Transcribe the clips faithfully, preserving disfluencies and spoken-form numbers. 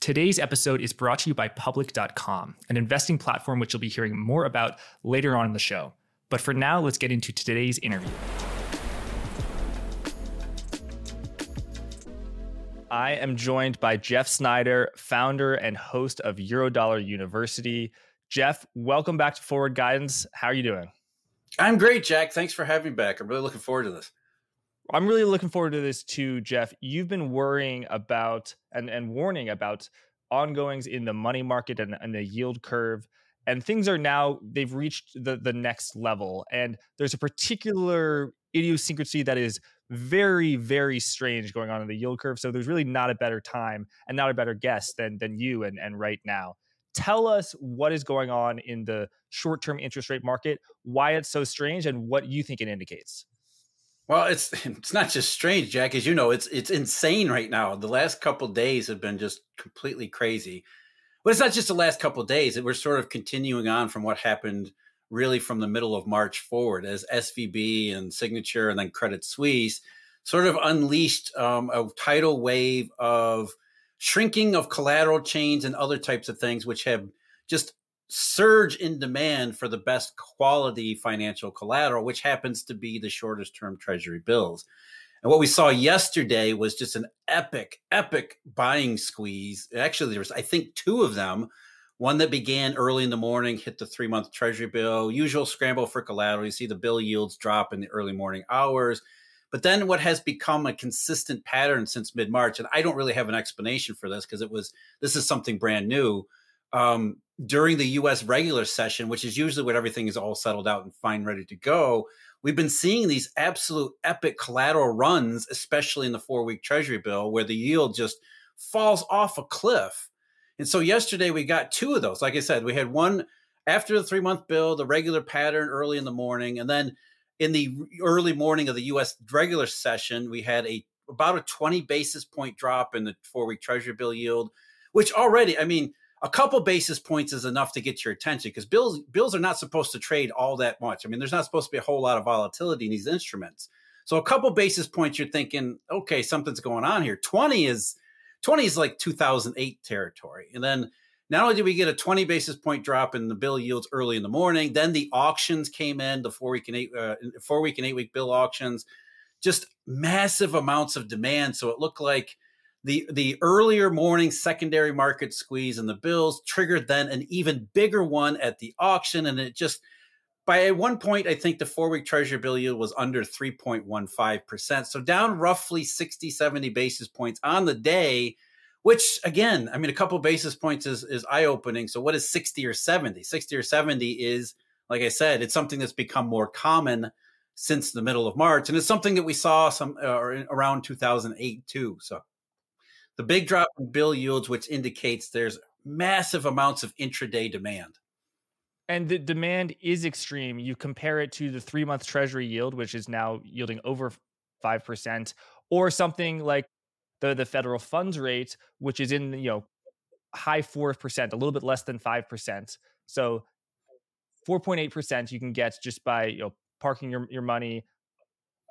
Today's episode is brought to you by Public dot com, an investing platform which you'll be hearing more about later on in the show. But for now, let's get into today's interview. I am joined by Jeff Snider, founder and host of Eurodollar University. Jeff, welcome back to Forward Guidance. How are you doing? I'm great, Jack. Thanks for having me back. I'm really looking forward to this. I'm really looking forward to this too, Jeff. You've been worrying about and, and warning about ongoings in the money market and, and the yield curve. And things are now, they've reached the, the next level. And there's a particular idiosyncrasy that is very, very strange going on in the yield curve. So there's really not a better time and not a better guest than than you and, and right now. Tell us what is going on in the short-term interest rate market, why it's so strange, and what you think it indicates. Well, it's it's not just strange, Jack. As you know, it's it's insane right now. The last couple of days have been just completely crazy. But it's not just the last couple of days. We're sort of continuing on from what happened really from the middle of March forward as S V B and Signature and then Credit Suisse sort of unleashed um, a tidal wave of shrinking of collateral chains and other types of things, which have just surge in demand for the best quality financial collateral, which happens to be the shortest term treasury bills. And what we saw yesterday was just an epic, epic buying squeeze. Actually, there was, I think, two of them. One that began early in the morning, hit the three-month treasury bill, usual scramble for collateral. You see the bill yields drop in the early morning hours. But then what has become a consistent pattern since mid-March, and I don't really have an explanation for this because it was this is something brand new, um, during the U S regular session, which is usually when everything is all settled out and fine, ready to go, we've been seeing these absolute epic collateral runs, especially in the four-week treasury bill, where the yield just falls off a cliff. And so yesterday we got two of those. Like I said, we had one after the three-month bill, the regular pattern early in the morning. And then in the early morning of the U S regular session, we had a about a twenty basis point drop in the four-week treasury bill yield, which already, I mean, a couple basis points is enough to get your attention because bills bills are not supposed to trade all that much. I mean, there's not supposed to be a whole lot of volatility in these instruments. So a couple basis points, you're thinking, okay, something's going on here. twenty is twenty is like two thousand eight territory. And then not only did we get a twenty basis point drop in the bill yields early in the morning, then the auctions came in, the four week and eight uh, four week and eight week bill auctions, just massive amounts of demand. So it looked like The the earlier morning secondary market squeeze in the bills triggered then an even bigger one at the auction. And it just, by one point, I think the four-week treasury bill yield was under three point one five percent. So down roughly sixty, seventy basis points on the day, which again, I mean, a couple basis points is, is eye-opening. So what is sixty or seventy? sixty or seventy is, like I said, it's something that's become more common since the middle of March. And it's something that we saw some uh, around two thousand eight too. So the big drop in bill yields, which indicates there's massive amounts of intraday demand. And the demand is extreme. You compare it to the three-month treasury yield, which is now yielding over five percent, or something like the, the federal funds rate, which is in, you know, high four percent, a little bit less than five percent. So four point eight percent you can get just by, you know, parking your, your money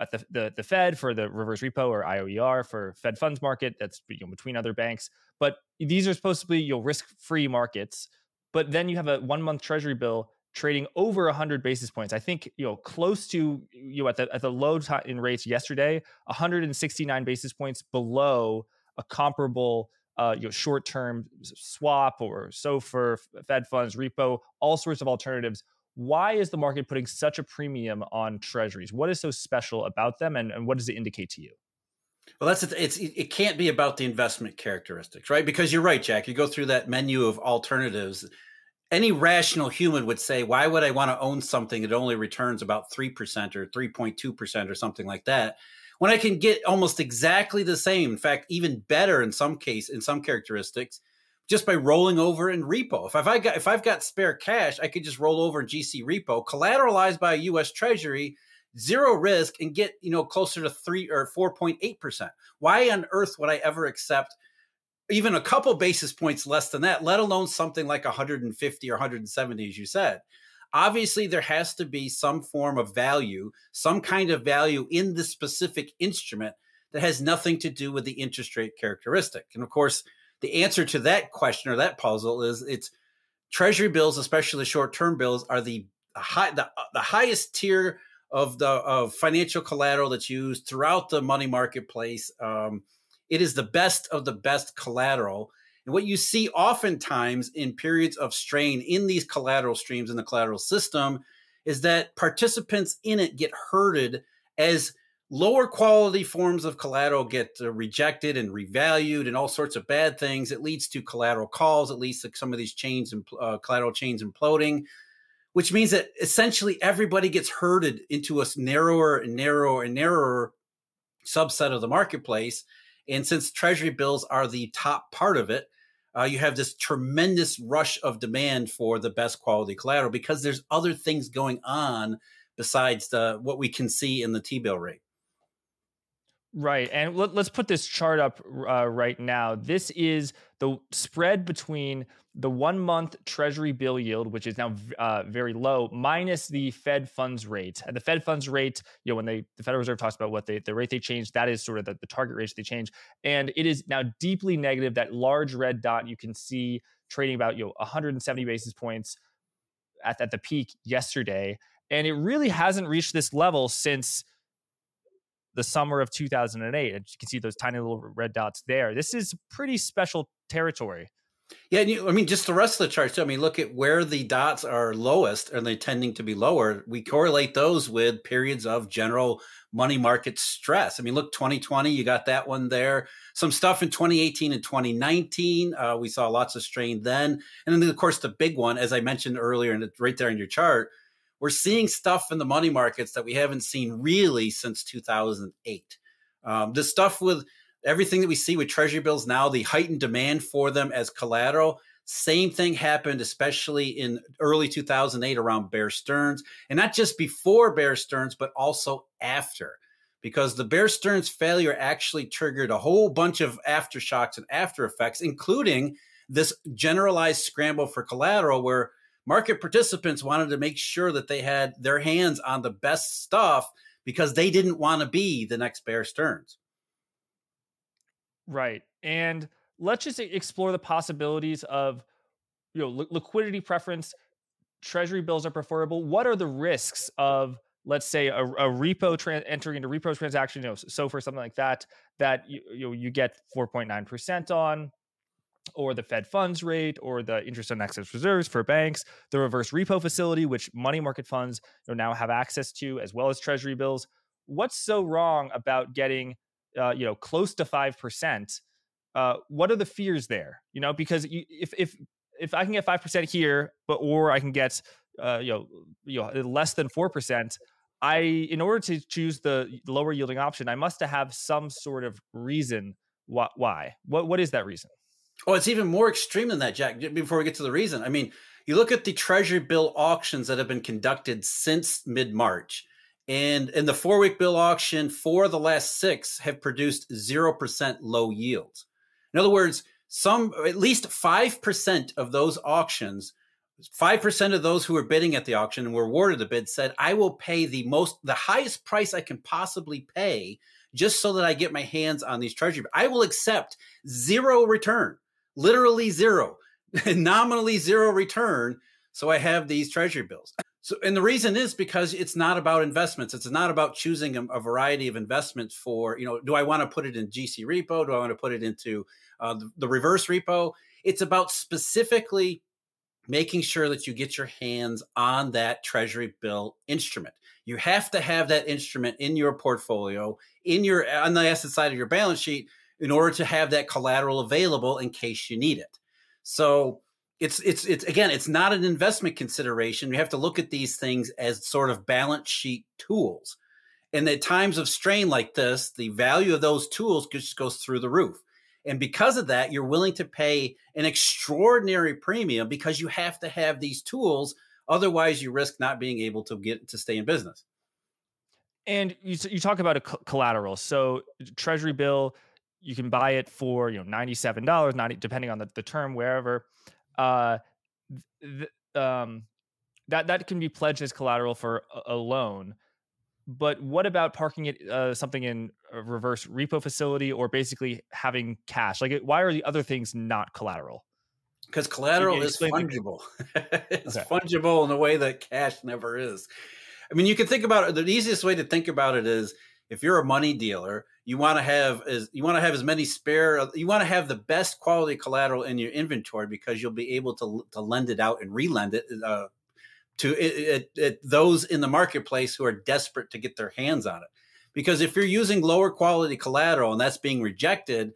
at the, the the Fed for the reverse repo or I O E R for Fed funds market. That's, you know, between other banks. But these are supposed to be, you know, risk-free markets. But then you have a one-month treasury bill trading over one hundred basis points. I think, you know, close to, you know, at the at the low t- in rates yesterday, one hundred sixty-nine basis points below a comparable uh, you know, short-term swap or SOFR, Fed funds, repo, all sorts of alternatives. Why is the market putting such a premium on treasuries? What is so special about them, and, and what does it indicate to you? Well, that's it's it can't be about the investment characteristics, right? Because you're right, Jack. You go through that menu of alternatives. Any rational human would say, why would I want to own something that only returns about three percent or three point two percent or something like that, when I can get almost exactly the same, in fact, even better in some case, in some characteristics, just by rolling over in repo. If I've got if I've got spare cash, I could just roll over in G C repo, collateralized by a U S Treasury, zero risk, and get, you know, closer to three or four point eight percent. Why on earth would I ever accept even a couple basis points less than that, let alone something like one hundred fifty or one hundred seventy, as you said? Obviously, there has to be some form of value, some kind of value in the specific instrument that has nothing to do with the interest rate characteristic. And of course, the answer to that question or that puzzle is it's Treasury bills, especially the short-term bills, are the high, the, the highest tier of the of financial collateral that's used throughout the money marketplace. Um, it is the best of the best collateral. And what you see oftentimes in periods of strain in these collateral streams in the collateral system is that participants in it get herded as lower quality forms of collateral get uh, rejected and revalued and all sorts of bad things. It leads to collateral calls. It leads to some of these chains and uh, collateral chains imploding, which means that essentially everybody gets herded into a narrower and narrower and narrower subset of the marketplace. And since Treasury bills are the top part of it, uh, you have this tremendous rush of demand for the best quality collateral because there's other things going on besides the, what we can see in the T-bill rate. Right. And let, let's put this chart up uh, right now. This is the spread between the one month Treasury bill yield, which is now uh, very low, minus the Fed funds rate. And the Fed funds rate, you know, when they, the Federal Reserve talks about what they, the rate they changed, that is sort of the, the target rate they change. And it is now deeply negative. That large red dot you can see trading about, you know, one hundred seventy basis points at, at the peak yesterday. And it really hasn't reached this level since the summer of two thousand eight. And you can see those tiny little red dots there. This is pretty special territory. Yeah. And you, I mean, just the rest of the charts, too. I mean, look at where the dots are lowest and they're tending to be lower. We correlate those with periods of general money market stress. I mean, look, twenty twenty, you got that one there. Some stuff in twenty eighteen and twenty nineteen. Uh, we saw lots of strain then. And then, of course, the big one, as I mentioned earlier, and it's right there in your chart, we're seeing stuff in the money markets that we haven't seen really since two thousand eight. Um, the stuff with everything that we see with Treasury bills now, the heightened demand for them as collateral, same thing happened, especially in early two thousand eight around Bear Stearns, and not just before Bear Stearns, but also after, because the Bear Stearns failure actually triggered a whole bunch of aftershocks and after effects, including this generalized scramble for collateral where market participants wanted to make sure that they had their hands on the best stuff because they didn't want to be the next Bear Stearns. Right. And let's just explore the possibilities of, you know, li- liquidity preference. Treasury bills are preferable. What are the risks of, let's say, a, a repo tra- entering into repo transaction, you know, SOFR, something like that, that you, you, know, you get four point nine percent on? Or the Fed funds rate, or the interest on excess reserves for banks, the reverse repo facility, which money market funds now have access to, as well as Treasury bills. What's so wrong about getting, uh, you know, close to five percent? Uh, what are the fears there? You know, because you, if if if I can get five percent here, but or I can get, uh, you know, you know, less than four percent. I, in order to choose the lower yielding option, I must have some sort of reason why. why. What what is that reason? Oh, it's even more extreme than that, Jack, before we get to the reason. I mean, you look at the Treasury bill auctions that have been conducted since mid-March, and in the four-week bill auction, four of the last six have produced zero percent low yields. In other words, some at least five percent of those auctions, five percent of those who were bidding at the auction and were awarded the bid said, I will pay the most, the highest price I can possibly pay just so that I get my hands on these Treasury bills. I will accept zero return. Literally zero, nominally zero return. So I have these Treasury bills. So, and the reason is because it's not about investments. It's not about choosing a, a variety of investments for, you know, do I want to put it in G C repo? Do I want to put it into uh, the, the reverse repo? It's about specifically making sure that you get your hands on that Treasury bill instrument. You have to have that instrument in your portfolio, in your on the asset side of your balance sheet, in order to have that collateral available in case you need it. So it's, it's, it's, again, it's not an investment consideration. We have to look at these things as sort of balance sheet tools. And at times of strain like this, the value of those tools just goes through the roof. And because of that, you're willing to pay an extraordinary premium because you have to have these tools. Otherwise you risk not being able to get to stay in business. And you, you talk about a collateral. So Treasury bill, you can buy it for, you know, ninety-seven dollars, ninety, depending on the, the term, wherever. Uh, th- um, that that can be pledged as collateral for a, a loan. But what about parking it uh, something in a reverse repo facility, or basically having cash? Like, why are the other things not collateral? Because collateral is fungible. It's okay. fungible in a way that cash never is. I mean, you can think about it. The easiest way to think about it is, if you're a money dealer, you want to have as you want to have as many spare. You want to have the best quality collateral in your inventory, because you'll be able to to lend it out and relend it uh, to it, it, it, those in the marketplace who are desperate to get their hands on it. Because if you're using lower quality collateral and that's being rejected,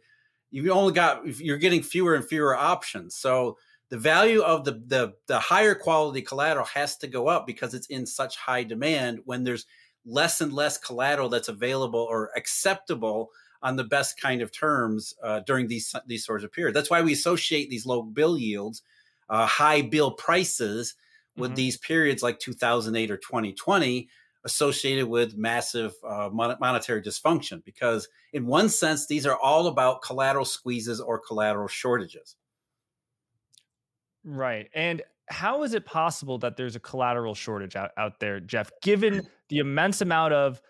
you've only got you're getting fewer and fewer options. So the value of the the, the higher quality collateral has to go up, because it's in such high demand when there's less and less collateral that's available or acceptable on the best kind of terms uh, during these these sorts of periods. That's why we associate these low bill yields, uh, high bill prices with mm-hmm. these periods like two thousand eight or twenty twenty associated with massive uh, mon- monetary dysfunction, because in one sense, these are all about collateral squeezes or collateral shortages. Right. And how is it possible that there's a collateral shortage out, out there, Jeff, given the immense amount of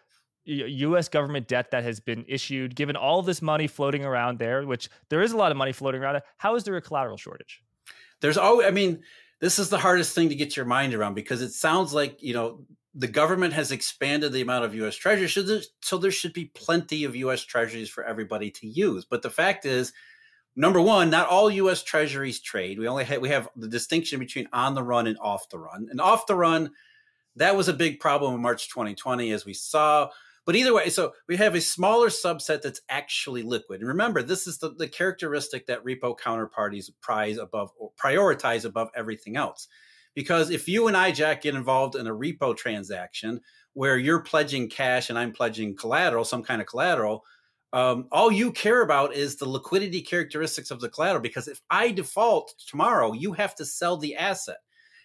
U S government debt that has been issued, given all this money floating around there, which there is a lot of money floating around? How is there a collateral shortage? There's always, I mean, this is the hardest thing to get your mind around, because it sounds like, you know, the government has expanded the amount of U S treasuries, so there should be plenty of U S treasuries for everybody to use. But the fact is, number one, not all U S treasuries trade. We only have, we have the distinction between on the run and off the run. And off the run, that was a big problem in March twenty twenty, as we saw. But either way, so we have a smaller subset that's actually liquid. And remember, this is the, the characteristic that repo counterparties prize above, or prioritize above everything else. Because if you and I, Jack, get involved in a repo transaction where you're pledging cash and I'm pledging collateral, some kind of collateral, Um, all you care about is the liquidity characteristics of the collateral, because if I default tomorrow, you have to sell the asset.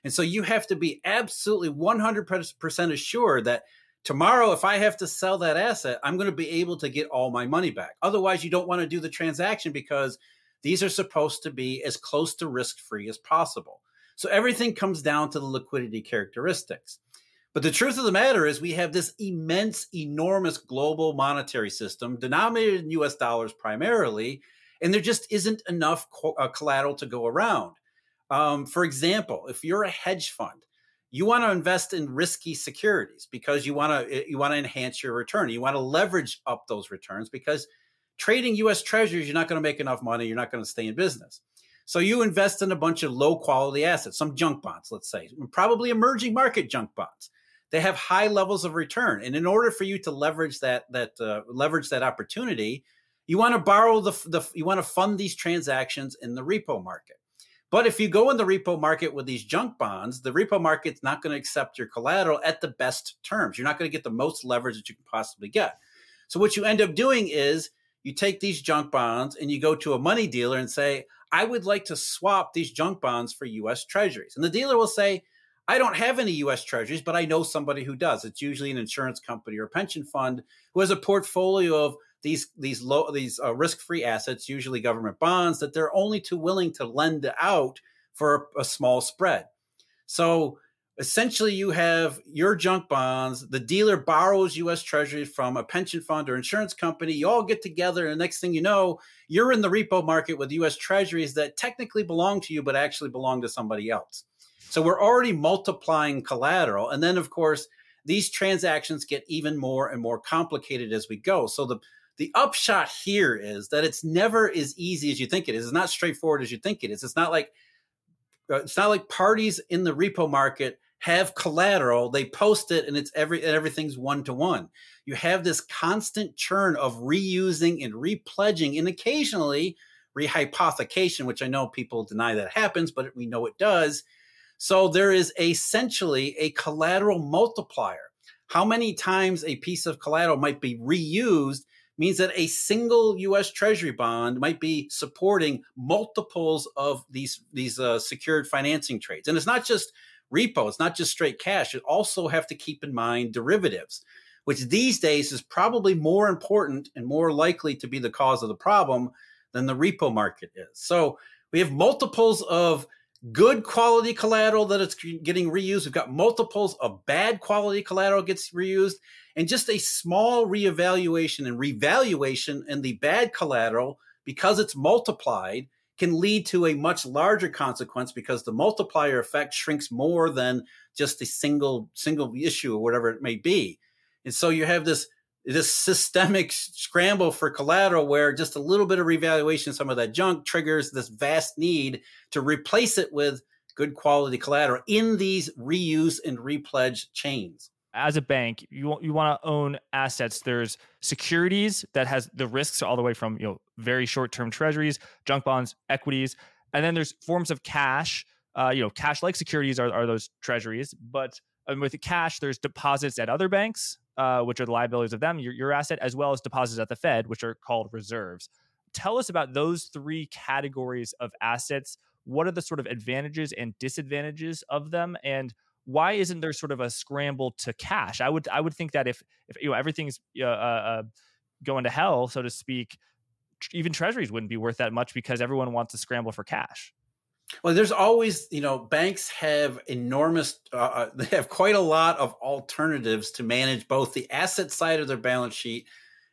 And so you have to be absolutely one hundred percent assured that tomorrow, if I have to sell that asset, I'm going to be able to get all my money back. Otherwise, you don't want to do the transaction, because these are supposed to be as close to risk-free as possible. So everything comes down to the liquidity characteristics. But the truth of the matter is, we have this immense, enormous global monetary system denominated in U S dollars primarily, and there just isn't enough co- uh, collateral to go around. Um, for example, if you're a hedge fund, you want to invest in risky securities because you want to you want to enhance your return. You want to leverage up those returns, because trading U S treasuries, you're not going to make enough money. You're not going to stay in business. So you invest in a bunch of low quality assets, some junk bonds, let's say, probably emerging market junk bonds. They have high levels of return. And in order for you to leverage that that uh, leverage that opportunity, you want to borrow the, the you want to fund these transactions in the repo market. But if you go in the repo market with these junk bonds, the repo market's not going to accept your collateral at the best terms. You're not going to get the most leverage that you can possibly get. So what you end up doing is you take these junk bonds and you go to a money dealer and say, I would like to swap these junk bonds for U S treasuries. And the dealer will say, I don't have any U S treasuries, but I know somebody who does. It's usually an insurance company or a pension fund who has a portfolio of these these low these uh, risk-free assets, usually government bonds, that they're only too willing to lend out for a, a small spread. So essentially, you have your junk bonds. The dealer borrows U S treasuries from a pension fund or insurance company. You all get together, and the next thing you know, you're in the repo market with U S treasuries that technically belong to you, but actually belong to somebody else. So we're already multiplying collateral. And then, of course, these transactions get even more and more complicated as we go. So the, the upshot here is that it's never as easy as you think it is. It's not straightforward as you think it is. It's not like it's not like parties in the repo market have collateral. They post it and it's every and everything's one-to-one. You have this constant churn of reusing and repledging, and occasionally rehypothecation, which I know people deny that happens, but we know it does. So there is essentially a collateral multiplier. How many times a piece of collateral might be reused means that a single U S Treasury bond might be supporting multiples of these, these uh, secured financing trades. And it's not just repo. It's not just straight cash. You also have to keep in mind derivatives, which these days is probably more important and more likely to be the cause of the problem than the repo market is. So we have multiples of good quality collateral that it's getting reused. We've got multiples of bad quality collateral gets reused, and just a small reevaluation and revaluation in the bad collateral, because it's multiplied, can lead to a much larger consequence, because the multiplier effect shrinks more than just a single single issue or whatever it may be. And so you have this this systemic scramble for collateral where just a little bit of revaluation, some of that junk, triggers this vast need to replace it with good quality collateral in these reuse and repledge chains. As a bank, you want, you want to own assets. There's securities that has the risks all the way from, you know, very short-term treasuries, junk bonds, equities. And then there's forms of cash, uh, you know, cash-like securities are, are those treasuries. But um, with the cash, there's deposits at other banks, Uh, which are the liabilities of them, your, your asset, as well as deposits at the Fed, which are called reserves. Tell us about those three categories of assets. What are the sort of advantages and disadvantages of them? And why isn't there sort of a scramble to cash? I would I would think that if, if you know, everything's uh, uh, going to hell, so to speak, even treasuries wouldn't be worth that much because everyone wants to scramble for cash. Well, there's always, you know, banks have enormous, uh, they have quite a lot of alternatives to manage both the asset side of their balance sheet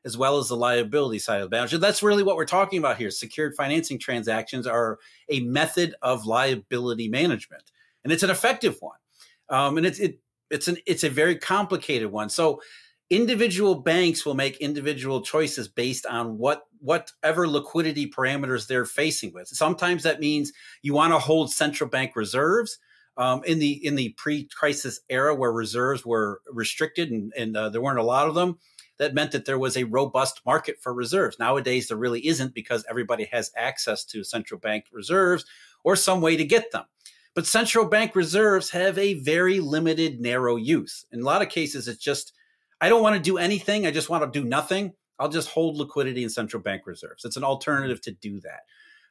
as well as the liability side of the balance sheet. That's really what we're talking about here. Secured financing transactions are a method of liability management, and it's an effective one. Um, and it's it it's an it's a very complicated one. So individual banks will make individual choices based on what whatever liquidity parameters they're facing with. Sometimes that means you want to hold central bank reserves. Um, in the in the pre-crisis era where reserves were restricted and, and uh, there weren't a lot of them, that meant that there was a robust market for reserves. Nowadays, there really isn't, because everybody has access to central bank reserves or some way to get them. But central bank reserves have a very limited, narrow use. In a lot of cases, it's just, I don't want to do anything. I just want to do nothing. I'll just hold liquidity in central bank reserves. It's an alternative to do that.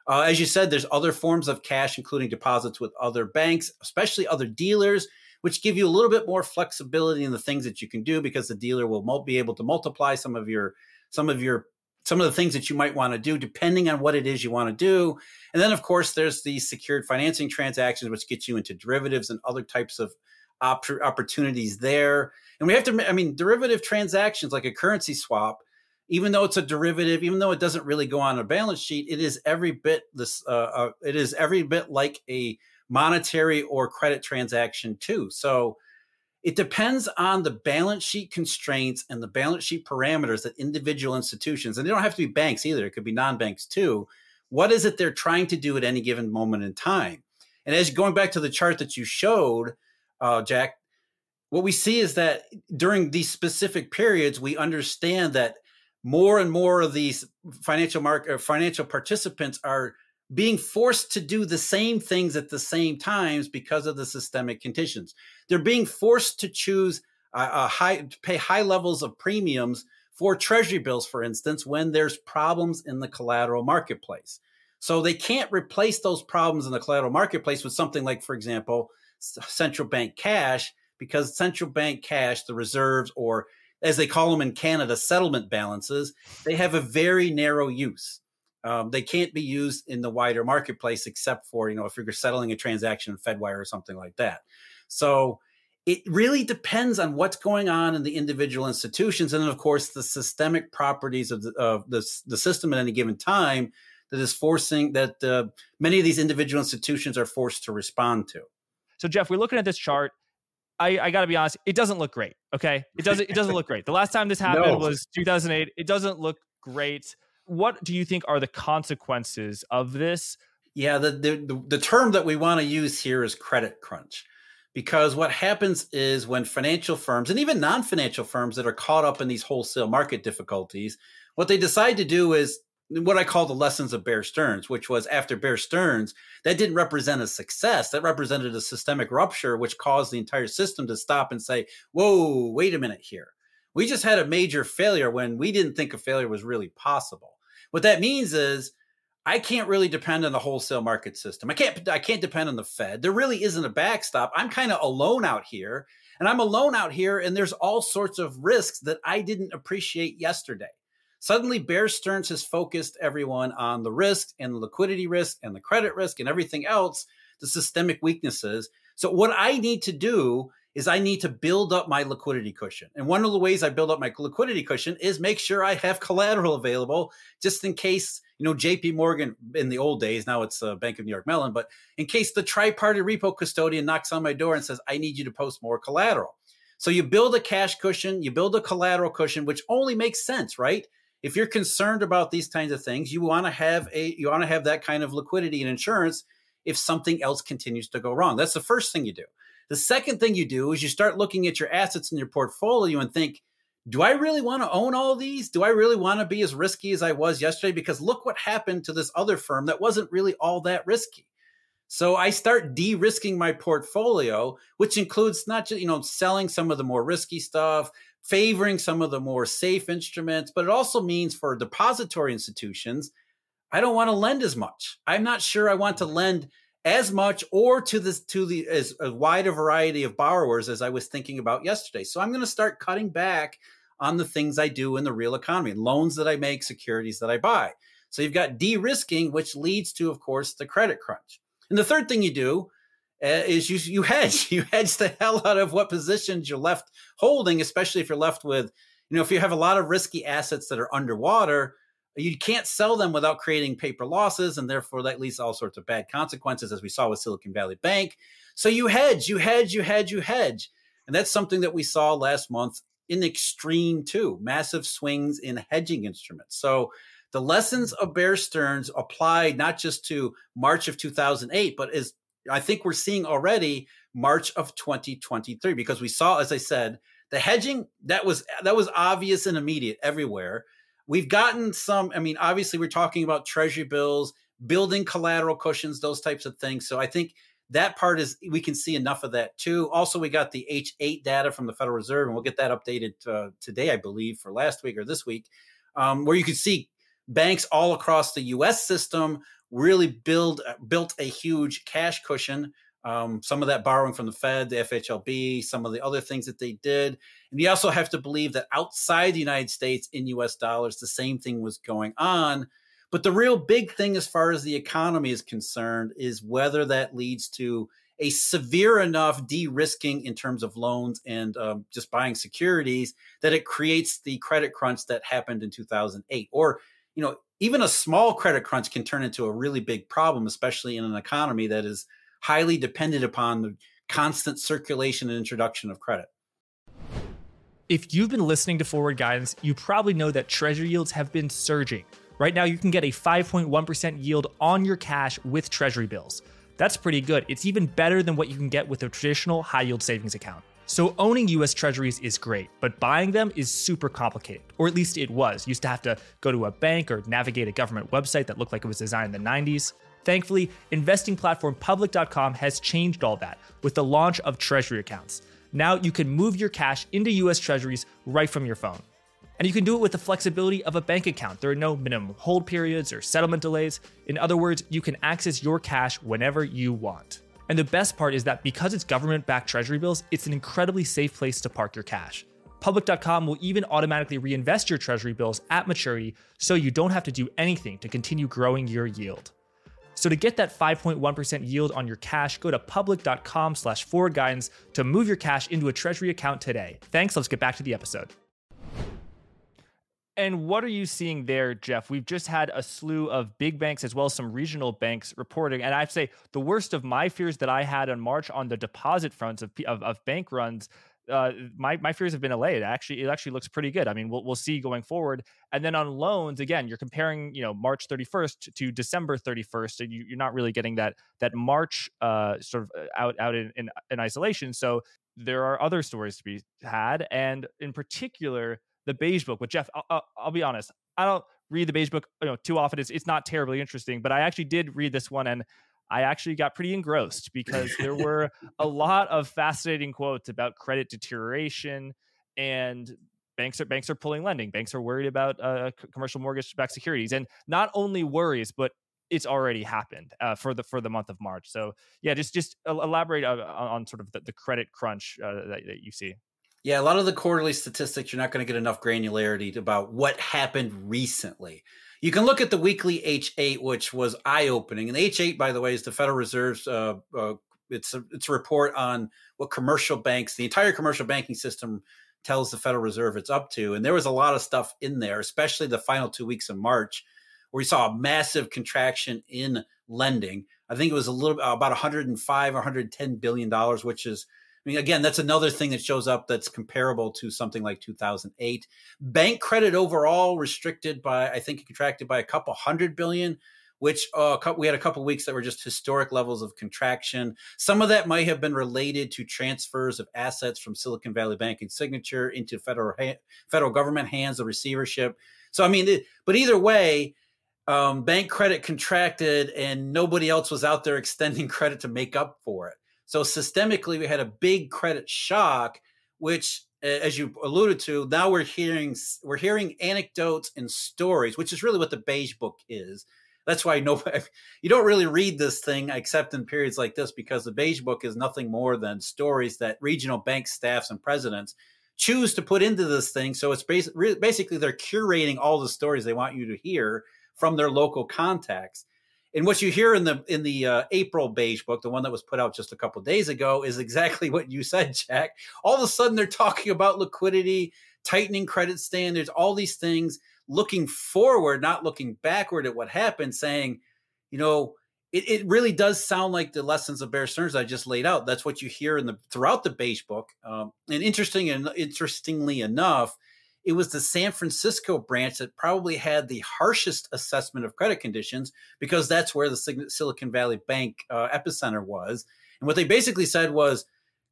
Uh, as you said, there's other forms of cash, including deposits with other banks, especially other dealers, which give you a little bit more flexibility in the things that you can do, because the dealer will mul- be able to multiply some of your, some of your, some of the things that you might want to do, depending on what it is you want to do. And then, of course, there's the secured financing transactions, which get you into derivatives and other types of Op- opportunities there. And we have to, I mean, derivative transactions like a currency swap, even though it's a derivative, even though it doesn't really go on a balance sheet, it is every bit this, uh, uh, it is every bit like a monetary or credit transaction too. So it depends on the balance sheet constraints and the balance sheet parameters that individual institutions, and they don't have to be banks either, it could be non-banks too. What is it they're trying to do at any given moment in time? And as going back to the chart that you showed, Uh, Jack, what we see is that during these specific periods, we understand that more and more of these financial market, financial participants are being forced to do the same things at the same times because of the systemic conditions. They're being forced to choose uh, a high, to pay high levels of premiums for treasury bills, for instance, when there's problems in the collateral marketplace. So they can't replace those problems in the collateral marketplace with something like, for example, central bank cash, because central bank cash, the reserves, or as they call them in Canada, settlement balances, they have a very narrow use. Um, they can't be used in the wider marketplace, except for, you know, if you're settling a transaction in Fedwire or something like that. So it really depends on what's going on in the individual institutions. And then, of course, the systemic properties of the, of the, the system at any given time that is forcing that uh, many of these individual institutions are forced to respond to. So Jeff, we're looking at this chart. I, I got to be honest, it doesn't look great. Okay, it doesn't. It doesn't look great. The last time this happened no. was two thousand eight. It doesn't look great. What do you think are the consequences of this? Yeah, the the, the term that we want to use here is credit crunch, because what happens is when financial firms and even non-financial firms that are caught up in these wholesale market difficulties, what they decide to do is what I call the lessons of Bear Stearns, which was after Bear Stearns, that didn't represent a success. That represented a systemic rupture, which caused the entire system to stop and say, whoa, wait a minute here. We just had a major failure when we didn't think a failure was really possible. What that means is I can't really depend on the wholesale market system. I can't, I can't depend on the Fed. There really isn't a backstop. I'm kind of alone out here, and I'm alone out here, and there's all sorts of risks that I didn't appreciate yesterday. Suddenly, Bear Stearns has focused everyone on the risk and the liquidity risk and the credit risk and everything else, the systemic weaknesses. So what I need to do is I need to build up my liquidity cushion. And one of the ways I build up my liquidity cushion is make sure I have collateral available just in case, you know, J P Morgan in the old days, now it's uh, Bank of New York Mellon, but in case the tripartite repo custodian knocks on my door and says, I need you to post more collateral. So you build a cash cushion, you build a collateral cushion, which only makes sense, right? If you're concerned about these kinds of things, you want to have a you want to have that kind of liquidity and insurance if something else continues to go wrong. That's the first thing you do. The second thing you do is you start looking at your assets in your portfolio and think, do I really want to own all these? Do I really want to be as risky as I was yesterday? Because look what happened to this other firm that wasn't really all that risky. So I start de-risking my portfolio, which includes not just, you know, selling some of the more risky stuff, favoring some of the more safe instruments, but it also means for depository institutions, I don't want to lend as much. I'm not sure I want to lend as much or to this to the as a wide a variety of borrowers as I was thinking about yesterday. So I'm going to start cutting back on the things I do in the real economy, loans that I make, securities that I buy. So you've got de-risking, which leads to, of course, the credit crunch. And the third thing you do uh, is you you hedge. You hedge the hell out of what positions you're left holding, especially if you're left with, you know, if you have a lot of risky assets that are underwater, you can't sell them without creating paper losses, and therefore that leads to all sorts of bad consequences, as we saw with Silicon Valley Bank. So you hedge, you hedge, you hedge, you hedge. And that's something that we saw last month in extreme too, massive swings in hedging instruments. So the lessons of Bear Stearns applied not just to March of two thousand eight, but is I think we're seeing already March of twenty twenty-three, because we saw, as I said, the hedging, that was that was obvious and immediate everywhere. We've gotten some, I mean, obviously we're talking about treasury bills, building collateral cushions, those types of things. So I think that part is, we can see enough of that too. Also, we got the H eight data from the Federal Reserve, and we'll get that updated uh, today, I believe, for last week or this week, um, where you can see banks all across the U S system really build built a huge cash cushion. Um, some of that borrowing from the Fed, the F H L B, some of the other things that they did. And you also have to believe that outside the United States in U S dollars, the same thing was going on. But the real big thing as far as the economy is concerned is whether that leads to a severe enough de-risking in terms of loans and um, just buying securities that it creates the credit crunch that happened in two thousand eight. Or, you know, even a small credit crunch can turn into a really big problem, especially in an economy that is highly dependent upon the constant circulation and introduction of credit. If you've been listening to Forward Guidance, you probably know that treasury yields have been surging. Right now, you can get a five point one percent yield on your cash with treasury bills. That's pretty good. It's even better than what you can get with a traditional high yield savings account. So owning U S treasuries is great, but buying them is super complicated, or at least it was. You used to have to go to a bank or navigate a government website that looked like it was designed in the nineties. Thankfully, investing platform Public dot com has changed all that with the launch of treasury accounts. Now you can move your cash into U S treasuries right from your phone. And you can do it with the flexibility of a bank account. There are no minimum hold periods or settlement delays. In other words, you can access your cash whenever you want. And the best part is that because it's government-backed treasury bills, it's an incredibly safe place to park your cash. Public dot com will even automatically reinvest your treasury bills at maturity, so you don't have to do anything to continue growing your yield. So to get that five point one percent yield on your cash, go to public.com slash forward guidance to move your cash into a treasury account today. Thanks. Let's get back to the episode. And what are you seeing there, Jeff? We've just had a slew of big banks as well as some regional banks reporting. And I have to say the worst of my fears that I had in March on the deposit fronts of, of, of bank runs, Uh, my my fears have been allayed. Actually, it actually looks pretty good. I mean, we'll we'll see going forward. And then on loans, again, you're comparing, you know, March thirty-first to December thirty-first, and you, you're not really getting that that March uh, sort of out out in, in in isolation. So there are other stories to be had, and in particular, the Beige Book. With Jeff, I'll, I'll, I'll be honest, I don't read the Beige Book, you know, too often. It's it's not terribly interesting, but I actually did read this one, and I actually got pretty engrossed because there were a lot of fascinating quotes about credit deterioration, and banks are banks are pulling lending. Banks are worried about uh, commercial mortgage-backed securities, and not only worries, but it's already happened uh, for the for the month of March. So yeah, just just elaborate on, on sort of the, the credit crunch uh, that, that you see. Yeah, a lot of the quarterly statistics, you're not going to get enough granularity about what happened recently. You can look at the weekly H eight, which was eye-opening. And the H eight, by the way, is the Federal Reserve's uh, uh, it's a, it's a report on what commercial banks, the entire commercial banking system tells the Federal Reserve it's up to. And there was a lot of stuff in there, especially the final two weeks of March, where we saw a massive contraction in lending. I think it was a little about one hundred five, one hundred ten billion dollars, which is, I mean, again, that's another thing that shows up that's comparable to something like two thousand eight. Bank credit overall restricted by, I think it contracted by a couple hundred billion, which uh, we had a couple of weeks that were just historic levels of contraction. Some of that might have been related to transfers of assets from Silicon Valley Bank and Signature into federal ha- federal government hands, the receivership. So, I mean, it, but either way, um, bank credit contracted and nobody else was out there extending credit to make up for it. So systemically, we had a big credit shock, which, as you alluded to, now we're hearing we're hearing anecdotes and stories, which is really what the Beige Book is. That's why nobody, you don't really read this thing except in periods like this, because the Beige Book is nothing more than stories that regional bank staffs and presidents choose to put into this thing. So it's bas- re- basically they're curating all the stories they want you to hear from their local contacts. And what you hear in the in the uh, April Beige Book, the one that was put out just a couple of days ago, is exactly what you said, Jack. All of a sudden, they're talking about liquidity, tightening credit standards, all these things, looking forward, not looking backward at what happened, saying, you know, it, it really does sound like the lessons of Bear Stearns I just laid out. That's what you hear in the throughout the Beige Book. Um, and interesting and interestingly enough, it was the San Francisco branch that probably had the harshest assessment of credit conditions, because that's where the Silicon Valley Bank uh, epicenter was. And what they basically said was,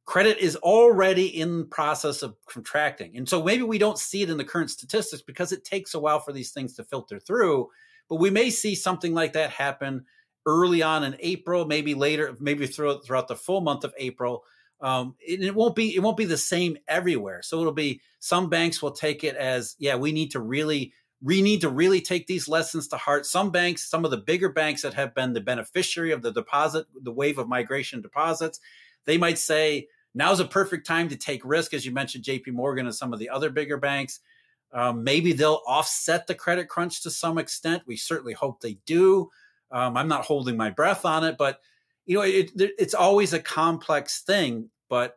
credit is already in the process of contracting. And so maybe we don't see it in the current statistics because it takes a while for these things to filter through, but we may see something like that happen early on in April, maybe later, maybe throughout, throughout the full month of April. Um, it, it won't be, it won't be the same everywhere. So it'll be, some banks will take it as, yeah, we need to really, we need to really take these lessons to heart. Some banks, some of the bigger banks that have been the beneficiary of the deposit, the wave of migration deposits, they might say, now's a perfect time to take risk, as you mentioned, J P Morgan and some of the other bigger banks. Um, maybe they'll offset the credit crunch to some extent. We certainly hope they do. Um, I'm not holding my breath on it, but you know, it, it's always a complex thing. But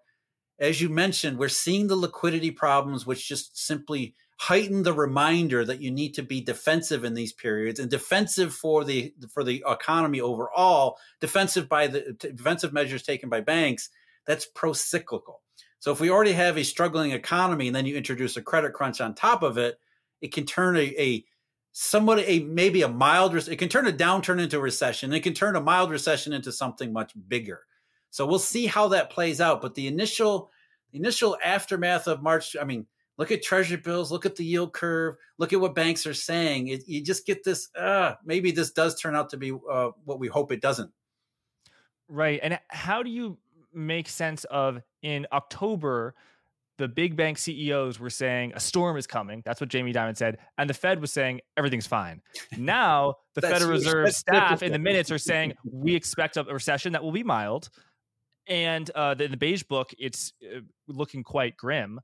as you mentioned, we're seeing the liquidity problems, which just simply heighten the reminder that you need to be defensive in these periods, and defensive for the for the economy overall, defensive by the defensive measures taken by banks. That's pro-cyclical. So if we already have a struggling economy and then you introduce a credit crunch on top of it, it can turn a, a somewhat, a maybe a mild, it can turn a downturn into a recession. It can turn a mild recession into something much bigger. So we'll see how that plays out. But the initial, initial aftermath of March, I mean, look at treasury bills, look at the yield curve, look at what banks are saying. It, you just get this, uh, maybe this does turn out to be uh, what we hope it doesn't. Right. And how do you make sense of, in October, the big bank C E Os were saying a storm is coming. That's what Jamie Dimon said. And the Fed was saying everything's fine. Now the Federal Reserve staff in the minutes are saying we expect a recession that will be mild. And uh, the, the Beige Book, it's uh, looking quite grim.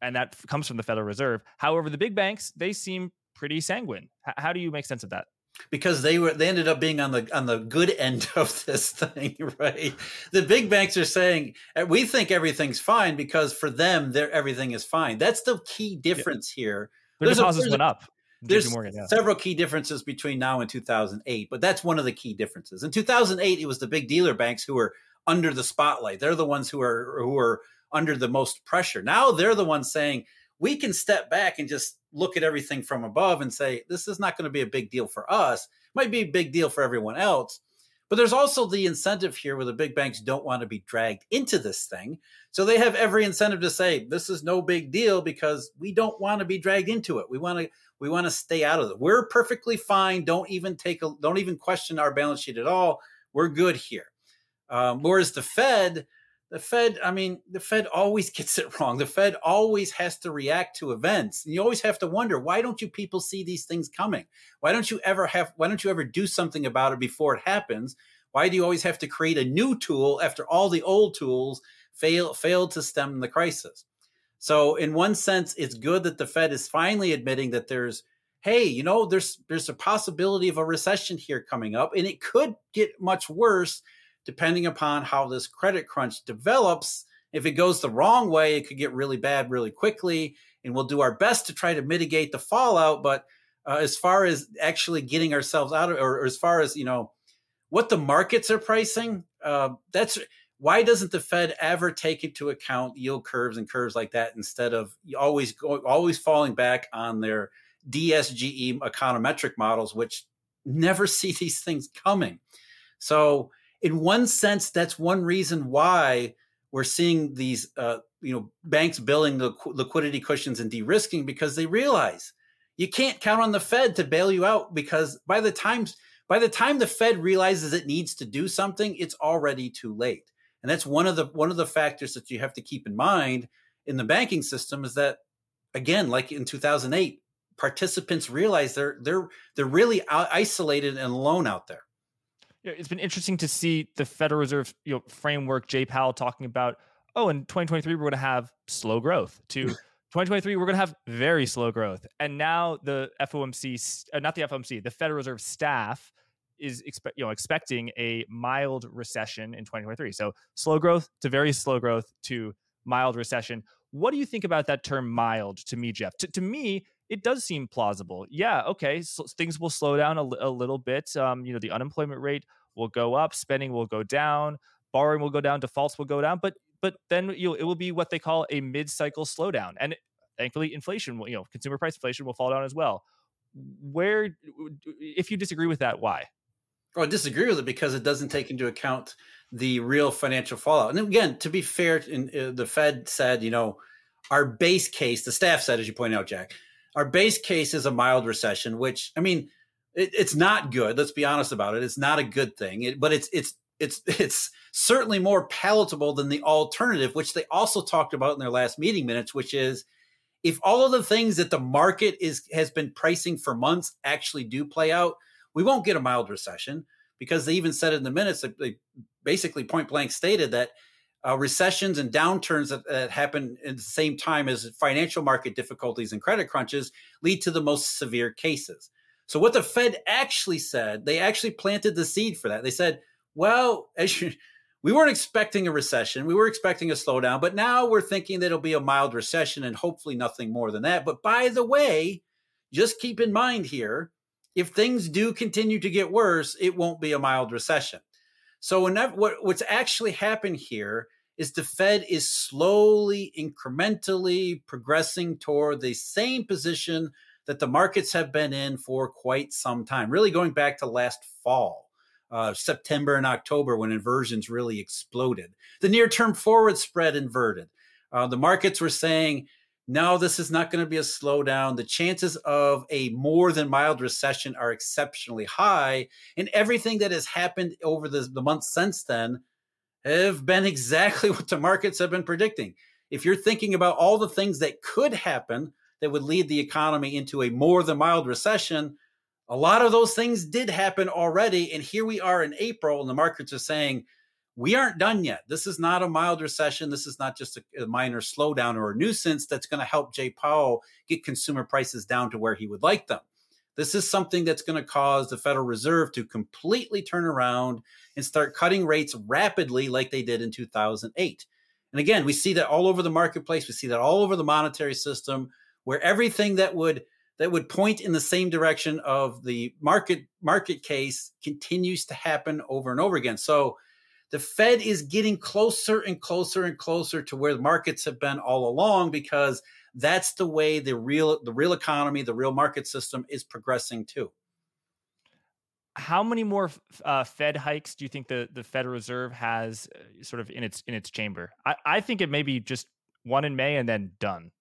And that f- comes from the Federal Reserve. However, the big banks, they seem pretty sanguine. H- how do you make sense of that? Because they were, they ended up being on the on the good end of this thing, right? The big banks are saying, we think everything's fine, because for them, everything is fine. That's the key difference yeah. here. Their there's deposits a, went a, up. There's Morgan, yeah. several key differences between now and two thousand eight, but that's one of the key differences. In two thousand eight, it was the big dealer banks who were under the spotlight. They're the ones who are who are under the most pressure. Now they're the ones saying, we can step back and just look at everything from above and say, this is not going to be a big deal for us. It might be a big deal for everyone else. But there's also the incentive here where the big banks don't want to be dragged into this thing. So they have every incentive to say, this is no big deal, because we don't want to be dragged into it. We want to, we want to stay out of it. We're perfectly fine. Don't even take a, don't even question our balance sheet at all. We're good here. Um, whereas the Fed, The Fed, I mean, the Fed always gets it wrong. The Fed always has to react to events. And you always have to wonder, why don't you people see these things coming? Why don't you ever have, why don't you ever do something about it before it happens? Why do you always have to create a new tool after all the old tools fail, failed to stem the crisis? So in one sense, it's good that the Fed is finally admitting that there's, hey, you know, there's there's a possibility of a recession here coming up, and it could get much worse depending upon how this credit crunch develops. If it goes the wrong way, it could get really bad really quickly, and we'll do our best to try to mitigate the fallout. But uh, as far as actually getting ourselves out of, or, or as far as, you know, what the markets are pricing, uh, that's why doesn't the Fed ever take into account yield curves and curves like that instead of always go, always falling back on their D S G E econometric models, which never see these things coming. So in one sense, that's one reason why we're seeing these, uh, you know, banks building the liquidity cushions and de-risking, because they realize you can't count on the Fed to bail you out, because by the time by the time the Fed realizes it needs to do something, it's already too late. And that's one of the one of the factors that you have to keep in mind in the banking system is that, again, like in two thousand eight, participants realize they're they're they're really isolated and alone out there. It's been interesting to see the Federal Reserve, you know, framework, Jay Powell talking about, oh, in twenty twenty-three, we're going to have slow growth, to twenty twenty-three, we're going to have very slow growth. And now the F O M C, uh, not the F O M C, the Federal Reserve staff is expe- you know, expecting a mild recession in twenty twenty-three. So slow growth to very slow growth to mild recession. What do you think about that term mild to me, Jeff? T- to me, it does seem plausible. Yeah, okay, so things will slow down a, a little bit. Um, you know, the unemployment rate will go up, spending will go down, borrowing will go down, defaults will go down, but but then you know, it will be what they call a mid-cycle slowdown. And thankfully, inflation will, you know, consumer price inflation will fall down as well. Where, if you disagree with that, why? Oh, I disagree with it because it doesn't take into account the real financial fallout. And again, to be fair, in, uh, the Fed said, you know, our base case, the staff said, as you point out, Jack, our base case is a mild recession, which, I mean, it, it's not good. Let's be honest about it. It's not a good thing, it, but it's it's it's it's certainly more palatable than the alternative, which they also talked about in their last meeting minutes, which is if all of the things that the market is has been pricing for months actually do play out, we won't get a mild recession, because they even said in the minutes that they basically point blank stated that Uh, recessions and downturns that, that happen at the same time as financial market difficulties and credit crunches lead to the most severe cases. So what the Fed actually said, they actually planted the seed for that. They said, well, as you, we weren't expecting a recession. We were expecting a slowdown, but now we're thinking that it'll be a mild recession and hopefully nothing more than that. But by the way, just keep in mind here, if things do continue to get worse, it won't be a mild recession. So whenever, what, what's actually happened here is the Fed is slowly, incrementally progressing toward the same position that the markets have been in for quite some time, really going back to last fall, uh, September and October, when inversions really exploded. The near-term forward spread inverted. Uh, the markets were saying, no, this is not going to be a slowdown. The chances of a more than mild recession are exceptionally high. And everything that has happened over the, the months since then have been exactly what the markets have been predicting. If you're thinking about all the things that could happen that would lead the economy into a more than mild recession, a lot of those things did happen already. And here we are in April, and the markets are saying, we aren't done yet. This is not a mild recession. This is not just a, a minor slowdown or a nuisance that's going to help Jay Powell get consumer prices down to where he would like them. This is something that's going to cause the Federal Reserve to completely turn around and start cutting rates rapidly like they did in two thousand eight. And again, we see that all over the marketplace. We see that all over the monetary system, where everything that would that would point in the same direction of the market market case continues to happen over and over again. So the Fed is getting closer and closer and closer to where the markets have been all along, because that's the way the real the real economy, the real market system is progressing too. How many more uh, Fed hikes do you think the, the Federal Reserve has uh, sort of in its in its chamber? I, I think it may be just one in May and then done.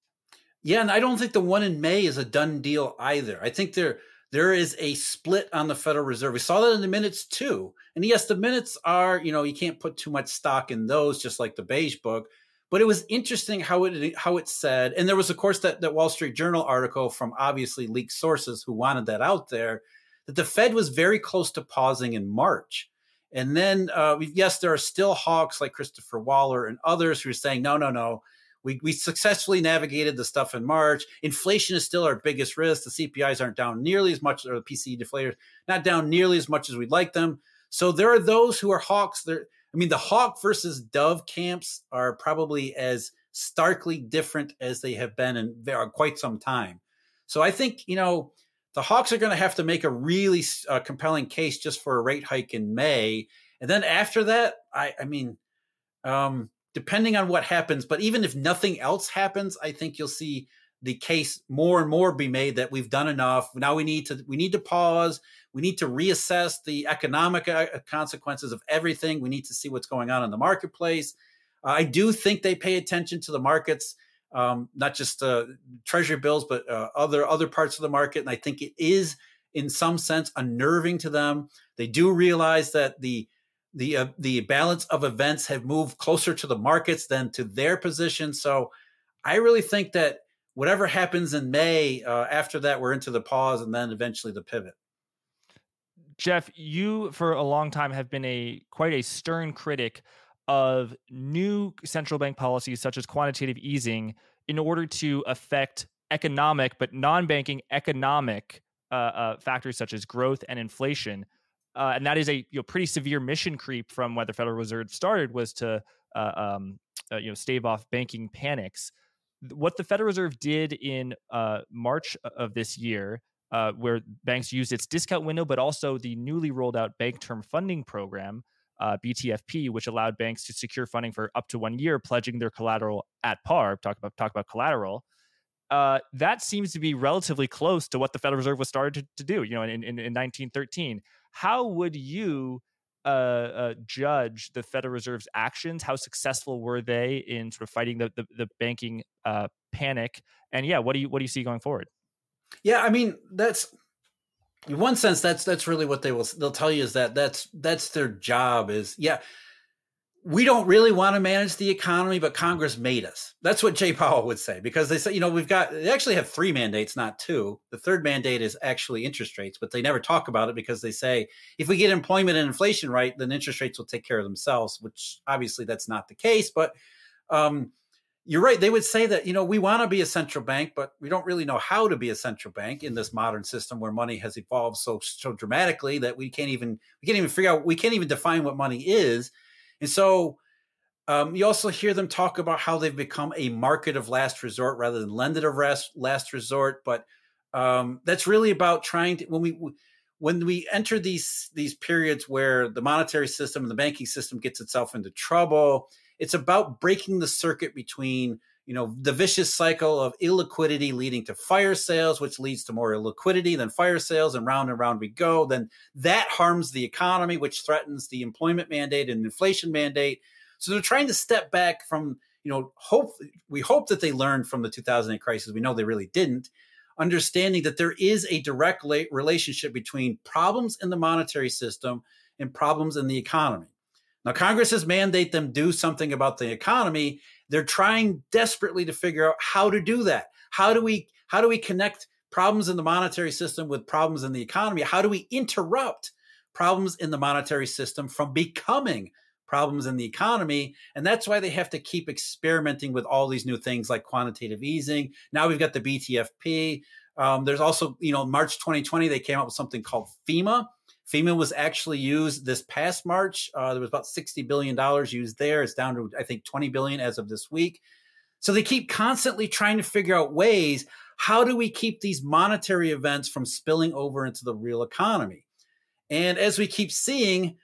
Yeah, and I don't think the one in May is a done deal either. I think they're There is a split on the Federal Reserve. We saw that in the minutes too. And yes, the minutes are, you know, you can't put too much stock in those, just like the Beige Book. But it was interesting how it how it said, and there was, of course, that, that Wall Street Journal article from obviously leaked sources who wanted that out there, that the Fed was very close to pausing in March. And then, uh, yes, there are still hawks like Christopher Waller and others who are saying, no, no, no, We we successfully navigated the stuff in March. Inflation is still our biggest risk. The C P Is aren't down nearly as much, or the P C E deflators, not down nearly as much as we'd like them. So there are those who are hawks. There, I mean, the hawk versus dove camps are probably as starkly different as they have been in quite some time. So I think, you know, the hawks are going to have to make a really uh, compelling case just for a rate hike in May. And then after that, I, I mean, um, depending on what happens, but even if nothing else happens, I think you'll see the case more and more be made that we've done enough. Now we need to, we need to pause. We need to reassess the economic consequences of everything. We need to see what's going on in the marketplace. Uh, I do think they pay attention to the markets, um, not just uh, treasury bills, but uh, other, other parts of the market. And I think it is in some sense unnerving to them. They do realize that the, the uh, the balance of events have moved closer to the markets than to their position. So I really think that whatever happens in May, uh, after that, we're into the pause and then eventually the pivot. Jeff, you for a long time have been a quite a stern critic of new central bank policies such as quantitative easing in order to affect economic but non-banking economic uh, uh, factors such as growth and inflation. Uh, and that is a you know, pretty severe mission creep from where the Federal Reserve started was to uh, um, uh, you know stave off banking panics. What the Federal Reserve did in uh, March of this year, uh, where banks used its discount window, but also the newly rolled out Bank Term Funding Program, uh, B T F P, which allowed banks to secure funding for up to one year, pledging their collateral at par. Talk about talk about collateral. Uh, that seems to be relatively close to what the Federal Reserve was started to, to do. You know, in, in, in nineteen thirteen. How would you uh, uh, judge the Federal Reserve's actions? How successful were they in sort of fighting the the, the banking uh, panic? And yeah, what do you what do you see going forward? Yeah, I mean, that's in one sense that's that's really what they will they'll tell you is that that's that's their job is yeah. We don't really want to manage the economy, but Congress made us. That's what Jay Powell would say, because they say, you know, we've got, they actually have three mandates, not two. The third mandate is actually interest rates, but they never talk about it because they say, if we get employment and inflation right, then interest rates will take care of themselves, which obviously that's not the case. But um, you're right. They would say that, you know, we want to be a central bank, but we don't really know how to be a central bank in this modern system where money has evolved so, so dramatically that we can't even, we can't even figure out, we can't even define what money is. And so um, you also hear them talk about how they've become a market of last resort rather than lender of last, last resort. But um, that's really about trying to, when we when we enter these these periods where the monetary system and the banking system gets itself into trouble, it's about breaking the circuit between, you know, the vicious cycle of illiquidity leading to fire sales, which leads to more illiquidity than fire sales, and round and round we go. Then that harms the economy, which threatens the employment mandate and inflation mandate. So they're trying to step back from, you know, hope we hope that they learned from the two thousand eight crisis. We know they really didn't, understanding that there is a direct relationship between problems in the monetary system and problems in the economy. Now, Congress's mandate them do something about the economy. They're trying desperately to figure out how to do that. How do we how do we connect problems in the monetary system with problems in the economy? How do we interrupt problems in the monetary system from becoming problems in the economy? And that's why they have to keep experimenting with all these new things like quantitative easing. Now we've got the B T F P. Um, there's also, you know, March twenty twenty, they came up with something called FEMA. FEMA was actually used this past March. Uh, there was about sixty billion dollars used there. It's down to, I think, twenty billion dollars as of this week. So they keep constantly trying to figure out ways, how do we keep these monetary events from spilling over into the real economy? And as we keep seeing,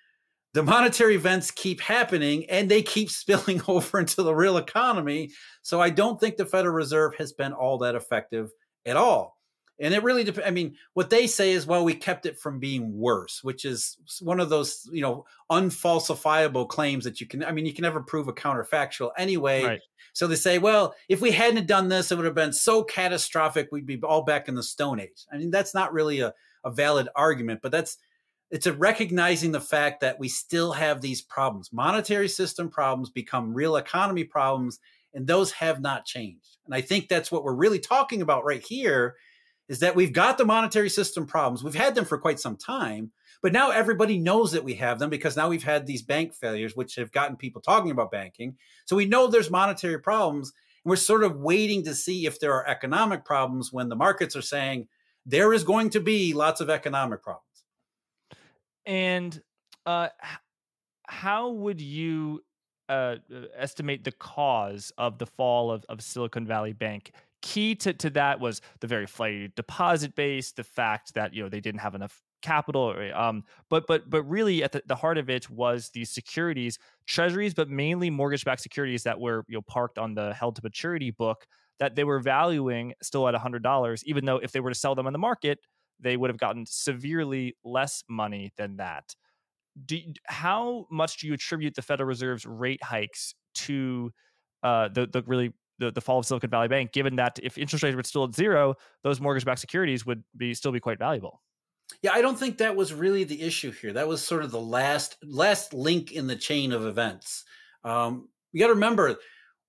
the monetary events keep happening and they keep spilling over into the real economy. So I don't think the Federal Reserve has been all that effective at all. And it really depends. I mean, what they say is, well, we kept it from being worse, which is one of those, you know, unfalsifiable claims that you can, I mean, you can never prove a counterfactual anyway. Right. So they say, well, if we hadn't done this, it would have been so catastrophic. We'd be all back in the Stone Age. I mean, that's not really a, a valid argument, but that's, it's a recognizing the fact that we still have these problems. Monetary system problems become real economy problems, and those have not changed. And I think that's what we're really talking about right here, is that we've got the monetary system problems. We've had them for quite some time, but now everybody knows that we have them because now we've had these bank failures, which have gotten people talking about banking. So we know there's monetary problems. We're sort of waiting to see if there are economic problems when the markets are saying there is going to be lots of economic problems. And uh, how would you uh, estimate the cause of the fall of, of Silicon Valley Bank? Key to, to that was the very flighty deposit base, the fact that, you know, they didn't have enough capital. Um, but but but really at the, the heart of it was these securities, treasuries, but mainly mortgage-backed securities that were, you know, parked on the held to maturity book that they were valuing still at one hundred dollars, even though if they were to sell them on the market, they would have gotten severely less money than that. Do, how much do you attribute the Federal Reserve's rate hikes to uh, the, the really The, the fall of Silicon Valley Bank, given that if interest rates were still at zero, those mortgage-backed securities would be still be quite valuable? Yeah, I don't think that was really the issue here. That was sort of the last last link in the chain of events. Um, you got to remember,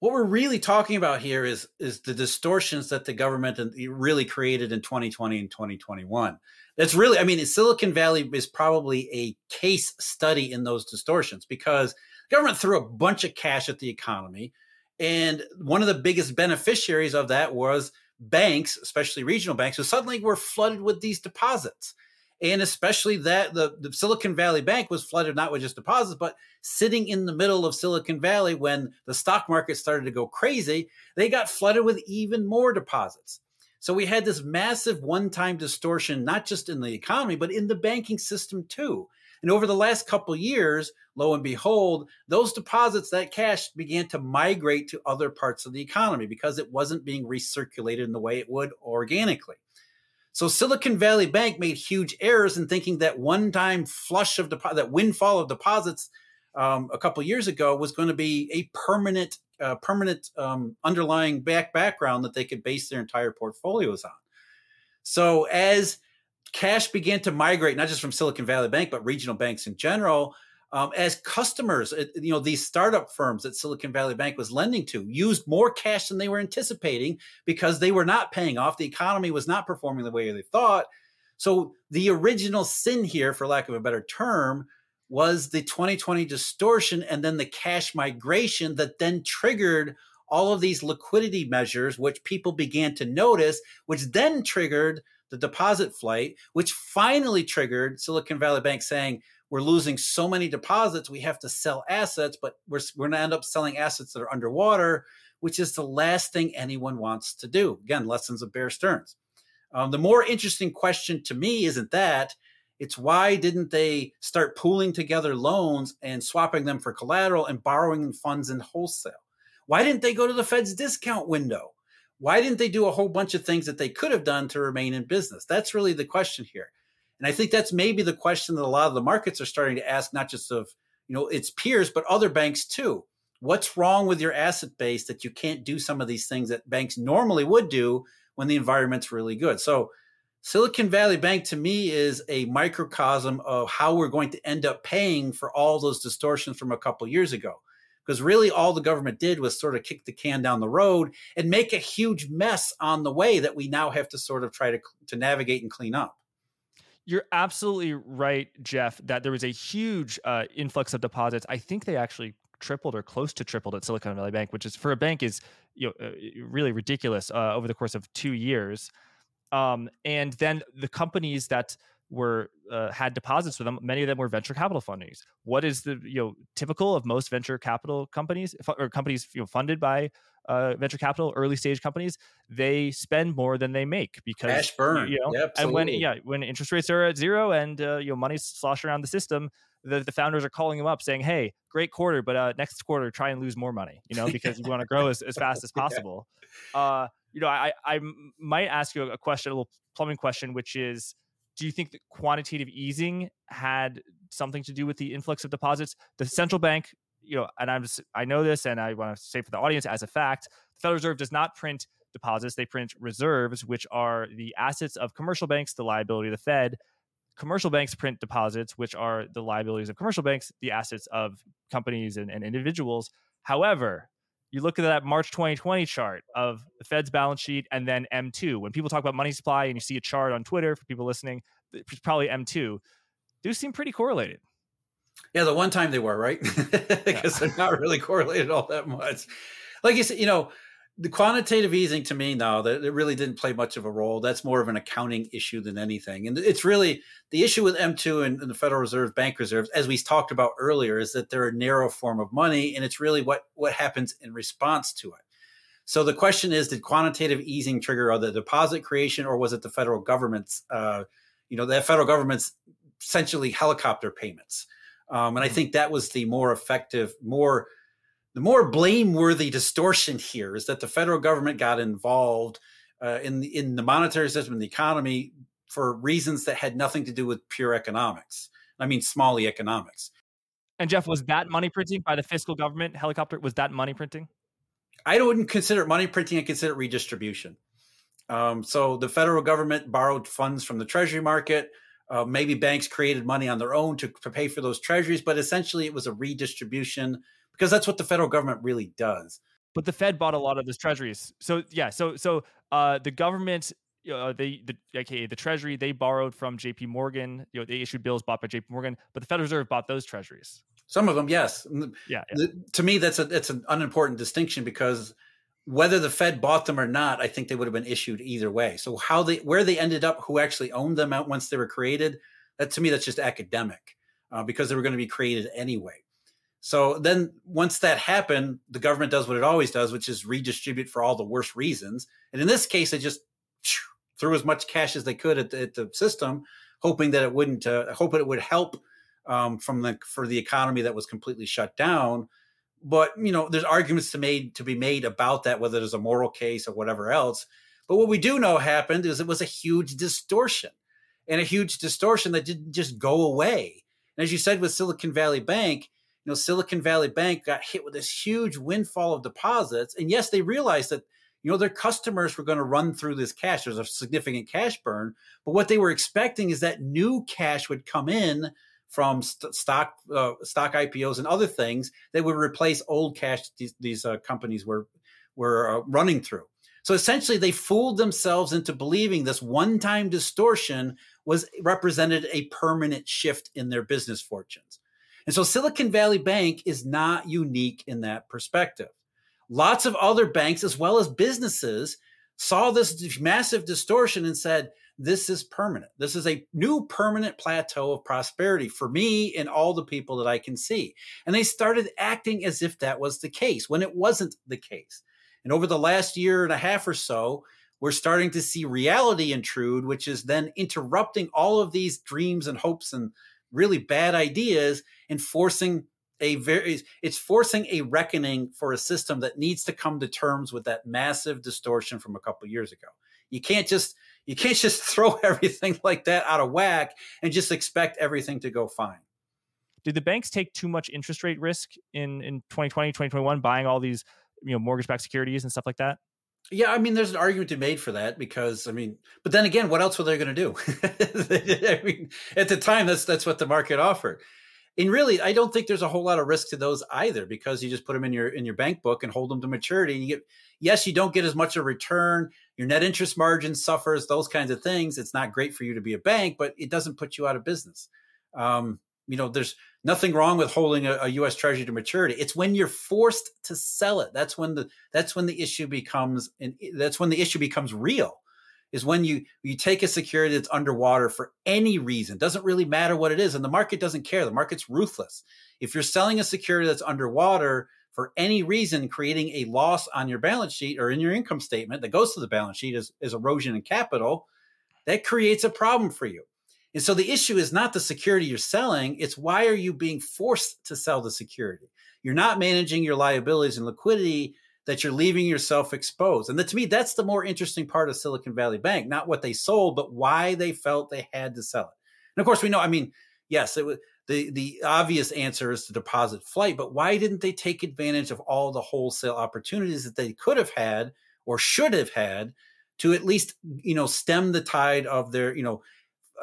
what we're really talking about here is, is the distortions that the government really created in twenty twenty and twenty twenty-one. That's really, I mean, Silicon Valley is probably a case study in those distortions because the government threw a bunch of cash at the economy. And one of the biggest beneficiaries of that was banks, especially regional banks, who suddenly were flooded with these deposits. And especially that the, the Silicon Valley Bank was flooded not with just deposits, but sitting in the middle of Silicon Valley when the stock market started to go crazy, they got flooded with even more deposits. So we had this massive one-time distortion, not just in the economy, but in the banking system too. And over the last couple of years, lo and behold, those deposits, that cash began to migrate to other parts of the economy because it wasn't being recirculated in the way it would organically. So Silicon Valley Bank made huge errors in thinking that one-time flush of deposits, that windfall of deposits um, a couple of years ago was going to be a permanent, uh, permanent um, underlying back background that they could base their entire portfolios on. So as cash began to migrate, not just from Silicon Valley Bank, but regional banks in general, um, as customers, you know, these startup firms that Silicon Valley Bank was lending to used more cash than they were anticipating because they were not paying off. The economy was not performing the way they thought. So the original sin here, for lack of a better term, was the twenty twenty distortion and then the cash migration that then triggered all of these liquidity measures, which people began to notice, which then triggered the deposit flight, which finally triggered Silicon Valley Bank saying, we're losing so many deposits, we have to sell assets, but we're, we're going to end up selling assets that are underwater, which is the last thing anyone wants to do. Again, lessons of Bear Stearns. Um, the more interesting question to me isn't that, it's why didn't they start pooling together loans and swapping them for collateral and borrowing funds in wholesale? Why didn't they go to the Fed's discount window? Why didn't they do a whole bunch of things that they could have done to remain in business? That's really the question here. And I think that's maybe the question that a lot of the markets are starting to ask, not just of, you know, its peers, but other banks too. What's wrong with your asset base that you can't do some of these things that banks normally would do when the environment's really good? So Silicon Valley Bank to me is a microcosm of how we're going to end up paying for all those distortions from a couple years ago. Because really all the government did was sort of kick the can down the road and make a huge mess on the way that we now have to sort of try to, to navigate and clean up. You're absolutely right, Jeff, that there was a huge uh, influx of deposits. I think they actually tripled or close to tripled at Silicon Valley Bank, which is for a bank is you know, uh, really ridiculous uh, over the course of two years. Um, and then the companies that were uh, had deposits with them. Many of them were venture capital fundings. What is the you know typical of most venture capital companies or companies you know funded by uh, venture capital early stage companies? They spend more than they make because cash burn. You know, yeah, and when yeah when interest rates are at zero and uh, you know money's sloshing around the system, the, the founders are calling them up saying, "Hey, great quarter, but uh, next quarter try and lose more money, you know, because you want to grow as, as fast as possible." Yeah. Uh, you know, I I might ask you a question, a little plumbing question, which is. Do you think that quantitative easing had something to do with the influx of deposits? The central bank, you know, and I'm just, I know this and I want to say for the audience as a fact, the Federal Reserve does not print deposits. They print reserves, which are the assets of commercial banks, the liability of the Fed. Commercial banks print deposits, which are the liabilities of commercial banks, the assets of companies and, and individuals. However, you look at that March twenty twenty chart of the Fed's balance sheet and then M two. When people talk about money supply and you see a chart on Twitter, for people listening, it's probably M two. Do seem pretty correlated. Yeah, the one time they were, right? Because yeah. They're not really correlated all that much. Like you said, you know, The quantitative easing, to me, no, that it really didn't play much of a role. That's more of an accounting issue than anything. And it's really the issue with M two and, and the Federal Reserve Bank reserves, as we talked about earlier, is that they're a narrow form of money, and it's really what, what happens in response to it. So the question is, did quantitative easing trigger other deposit creation, or was it the federal government's, uh, you know, the federal government's essentially helicopter payments? Um, and I think that was the more effective, more The more blameworthy distortion here is that the federal government got involved uh, in, in the monetary system and the economy for reasons that had nothing to do with pure economics. I mean, small e economics. And Jeff, was that money printing by the fiscal government helicopter? Was that money printing? I wouldn't consider it money printing. I consider it redistribution. Um, so the federal government borrowed funds from the treasury market. Uh, maybe banks created money on their own to, to pay for those treasuries, but essentially it was a redistribution, because that's what the federal government really does. But the Fed bought a lot of those treasuries. So yeah, so so uh, the government, uh, they, the, aka the Treasury, they borrowed from J P Morgan. You know, they issued bills bought by J P Morgan. But the Federal Reserve bought those treasuries. Some of them, yes. Yeah. yeah. To me, that's a that's an unimportant distinction, because whether the Fed bought them or not, I think they would have been issued either way. So how they where they ended up, who actually owned them out once they were created, that to me that's just academic, uh, because they were going to be created anyway. So then once that happened, the government does what it always does, which is redistribute for all the worst reasons. And in this case, they just threw as much cash as they could at the, at the system, hoping that it wouldn't, uh, hoping it would help um, from the for the economy that was completely shut down. But, you know, there's arguments to made to be made about that, whether there's a moral case or whatever else. But what we do know happened is it was a huge distortion, and a huge distortion that didn't just go away. And as you said, with Silicon Valley Bank, you know, Silicon Valley Bank got hit with this huge windfall of deposits. And yes, they realized that, you know, their customers were going to run through this cash. There's a significant cash burn. But what they were expecting is that new cash would come in from st- stock uh, stock I P Os and other things that would replace old cash these, these uh, companies were, were uh, running through. So essentially, they fooled themselves into believing this one-time distortion was represented a permanent shift in their business fortunes. And so Silicon Valley Bank is not unique in that perspective. Lots of other banks, as well as businesses, saw this massive distortion and said, this is permanent. This is a new permanent plateau of prosperity for me and all the people that I can see. And they started acting as if that was the case when it wasn't the case. And over the last year and a half or so, we're starting to see reality intrude, which is then interrupting all of these dreams and hopes and really bad ideas, and forcing a very, it's forcing a reckoning for a system that needs to come to terms with that massive distortion from a couple of years ago. You can't just, you can't just throw everything like that out of whack and just expect everything to go fine. Did the banks take too much interest rate risk in, in twenty twenty, twenty twenty-one, buying all these, you know, mortgage-backed securities and stuff like that? Yeah, I mean, there's an argument to be made for that, because, I mean, but then again, what else were they going to do? I mean, at the time, that's that's what the market offered. And really, I don't think there's a whole lot of risk to those either, because you just put them in your in your bank book and hold them to maturity. And you get, yes, you don't get as much of a return. Your net interest margin suffers, those kinds of things. It's not great for you to be a bank, but it doesn't put you out of business. Um, you know, there's nothing wrong with holding a, a U S Treasury to maturity. It's when you're forced to sell it. That's when the that's when the issue becomes and that's when the issue becomes real. Is when you you take a security that's underwater for any reason. Doesn't really matter what it is, and the market doesn't care. The market's ruthless. If you're selling a security that's underwater for any reason, creating a loss on your balance sheet or in your income statement that goes to the balance sheet as, as erosion in capital, that creates a problem for you. And so the issue is not the security you're selling. It's why are you being forced to sell the security? You're not managing your liabilities and liquidity, that you're leaving yourself exposed. And that, to me, that's the more interesting part of Silicon Valley Bank, not what they sold, but why they felt they had to sell it. And of course, we know, I mean, yes, it was, the, the obvious answer is to deposit flight, but why didn't they take advantage of all the wholesale opportunities that they could have had or should have had to at least, you know, stem the tide of their, you know,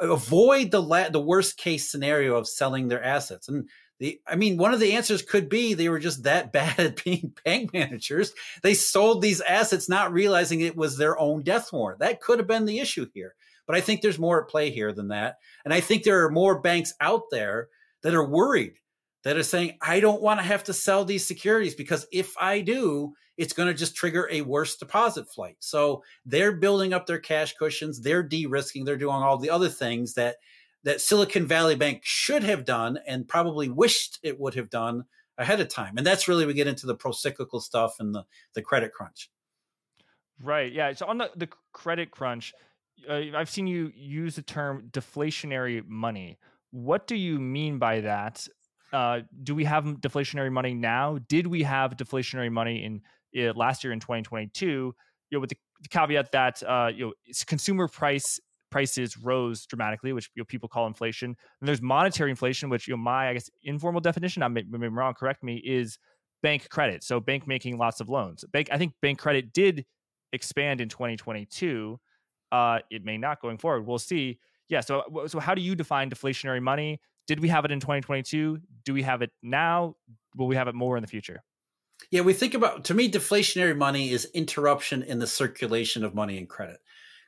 avoid the la- the worst case scenario of selling their assets. And the, I mean, one of the answers could be they were just that bad at being bank managers. They sold these assets, not realizing it was their own death warrant. That could have been the issue here. But I think there's more at play here than that. And I think there are more banks out there that are worried that are saying, I don't want to have to sell these securities because if I do, it's going to just trigger a worse deposit flight. So they're building up their cash cushions. They're de-risking. They're doing all the other things that that Silicon Valley Bank should have done and probably wished it would have done ahead of time. And that's really, we get into the pro-cyclical stuff and the, the credit crunch. Right. Yeah. So on the, the credit crunch, uh, I've seen you use the term deflationary money. What do you mean by that? Uh, do we have deflationary money now? Did we have deflationary money in uh, last year in twenty twenty-two? You know, with the, the caveat that uh, you know, consumer price prices rose dramatically, which you know, people call inflation. And there's monetary inflation, which you know, my I guess informal definition, I'm, I'm wrong, correct me, is bank credit. So bank making lots of loans. Bank, I think bank credit did expand in twenty twenty-two. Uh, it may not going forward. We'll see. Yeah. So, so how do you define deflationary money? Did we have it in twenty twenty-two? Do we have it now? Will we have it more in the future? Yeah, we think about, to me, deflationary money is interruption in the circulation of money and credit.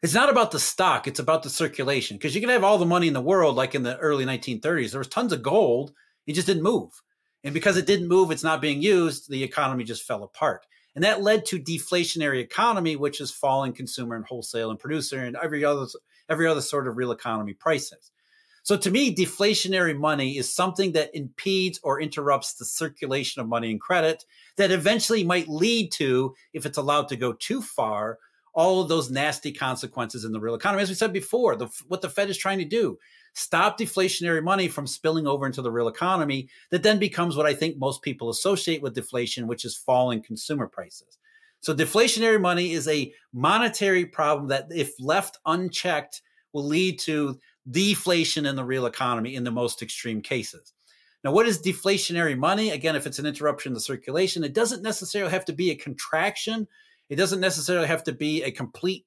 It's not about the stock. It's about the circulation, because you can have all the money in the world, like in the early nineteen thirties. There was tons of gold. It just didn't move. And because it didn't move, it's not being used. The economy just fell apart. And that led to deflationary economy, which is falling consumer and wholesale and producer and every other every other sort of real economy prices. So to me, deflationary money is something that impedes or interrupts the circulation of money and credit that eventually might lead to, if it's allowed to go too far, all of those nasty consequences in the real economy. As we said before, the, what the Fed is trying to do, stop deflationary money from spilling over into the real economy that then becomes what I think most people associate with deflation, which is falling consumer prices. So deflationary money is a monetary problem that, if left unchecked, will lead to deflation in the real economy in the most extreme cases. Now, what is deflationary money? Again, if it's an interruption in the circulation, it doesn't necessarily have to be a contraction. It doesn't necessarily have to be a complete,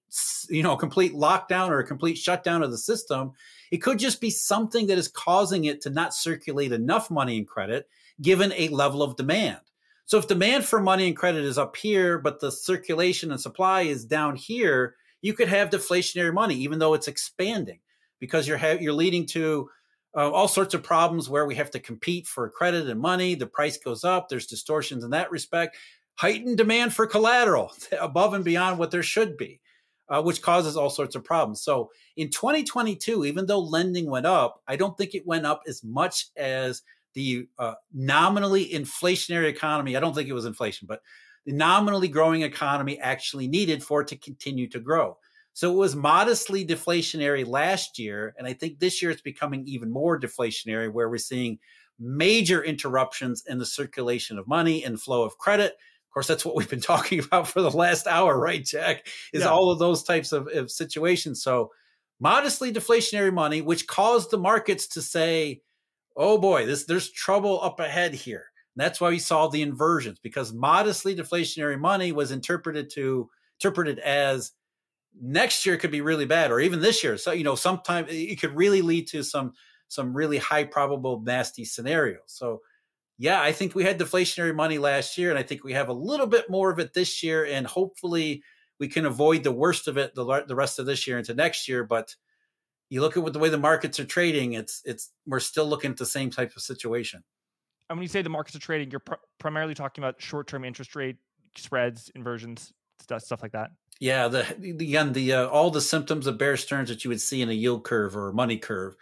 you know, complete lockdown or a complete shutdown of the system. It could just be something that is causing it to not circulate enough money and credit given a level of demand. So if demand for money and credit is up here, but the circulation and supply is down here, you could have deflationary money, even though it's expanding, because you're ha- you're leading to uh, all sorts of problems where we have to compete for credit and money. The price goes up. There's distortions in that respect. Heightened demand for collateral above and beyond what there should be, uh, which causes all sorts of problems. So in twenty twenty-two, even though lending went up, I don't think it went up as much as the uh, nominally inflationary economy. I don't think it was inflation, but the nominally growing economy actually needed for it to continue to grow. So it was modestly deflationary last year. And I think this year it's becoming even more deflationary, where we're seeing major interruptions in the circulation of money and flow of credit. Of course, that's what we've been talking about for the last hour, right, Jack? Is yeah. all of those types of, of situations. So modestly deflationary money, which caused the markets to say, oh boy, this there's trouble up ahead here. And that's why we saw the inversions, because modestly deflationary money was interpreted to interpreted as next year could be really bad, or even this year. So, you know, sometimes it could really lead to some some really high probable nasty scenarios. So, yeah, I think we had deflationary money last year, and I think we have a little bit more of it this year, and hopefully we can avoid the worst of it the, the rest of this year into next year. But you look at what the way the markets are trading, it's it's we're still looking at the same type of situation. And when you say the markets are trading, you're pr- primarily talking about short-term interest rate spreads, inversions, stuff, stuff like that. Yeah, the again, the uh, all the symptoms of Bear Stearns that you would see in a yield curve or a money curve,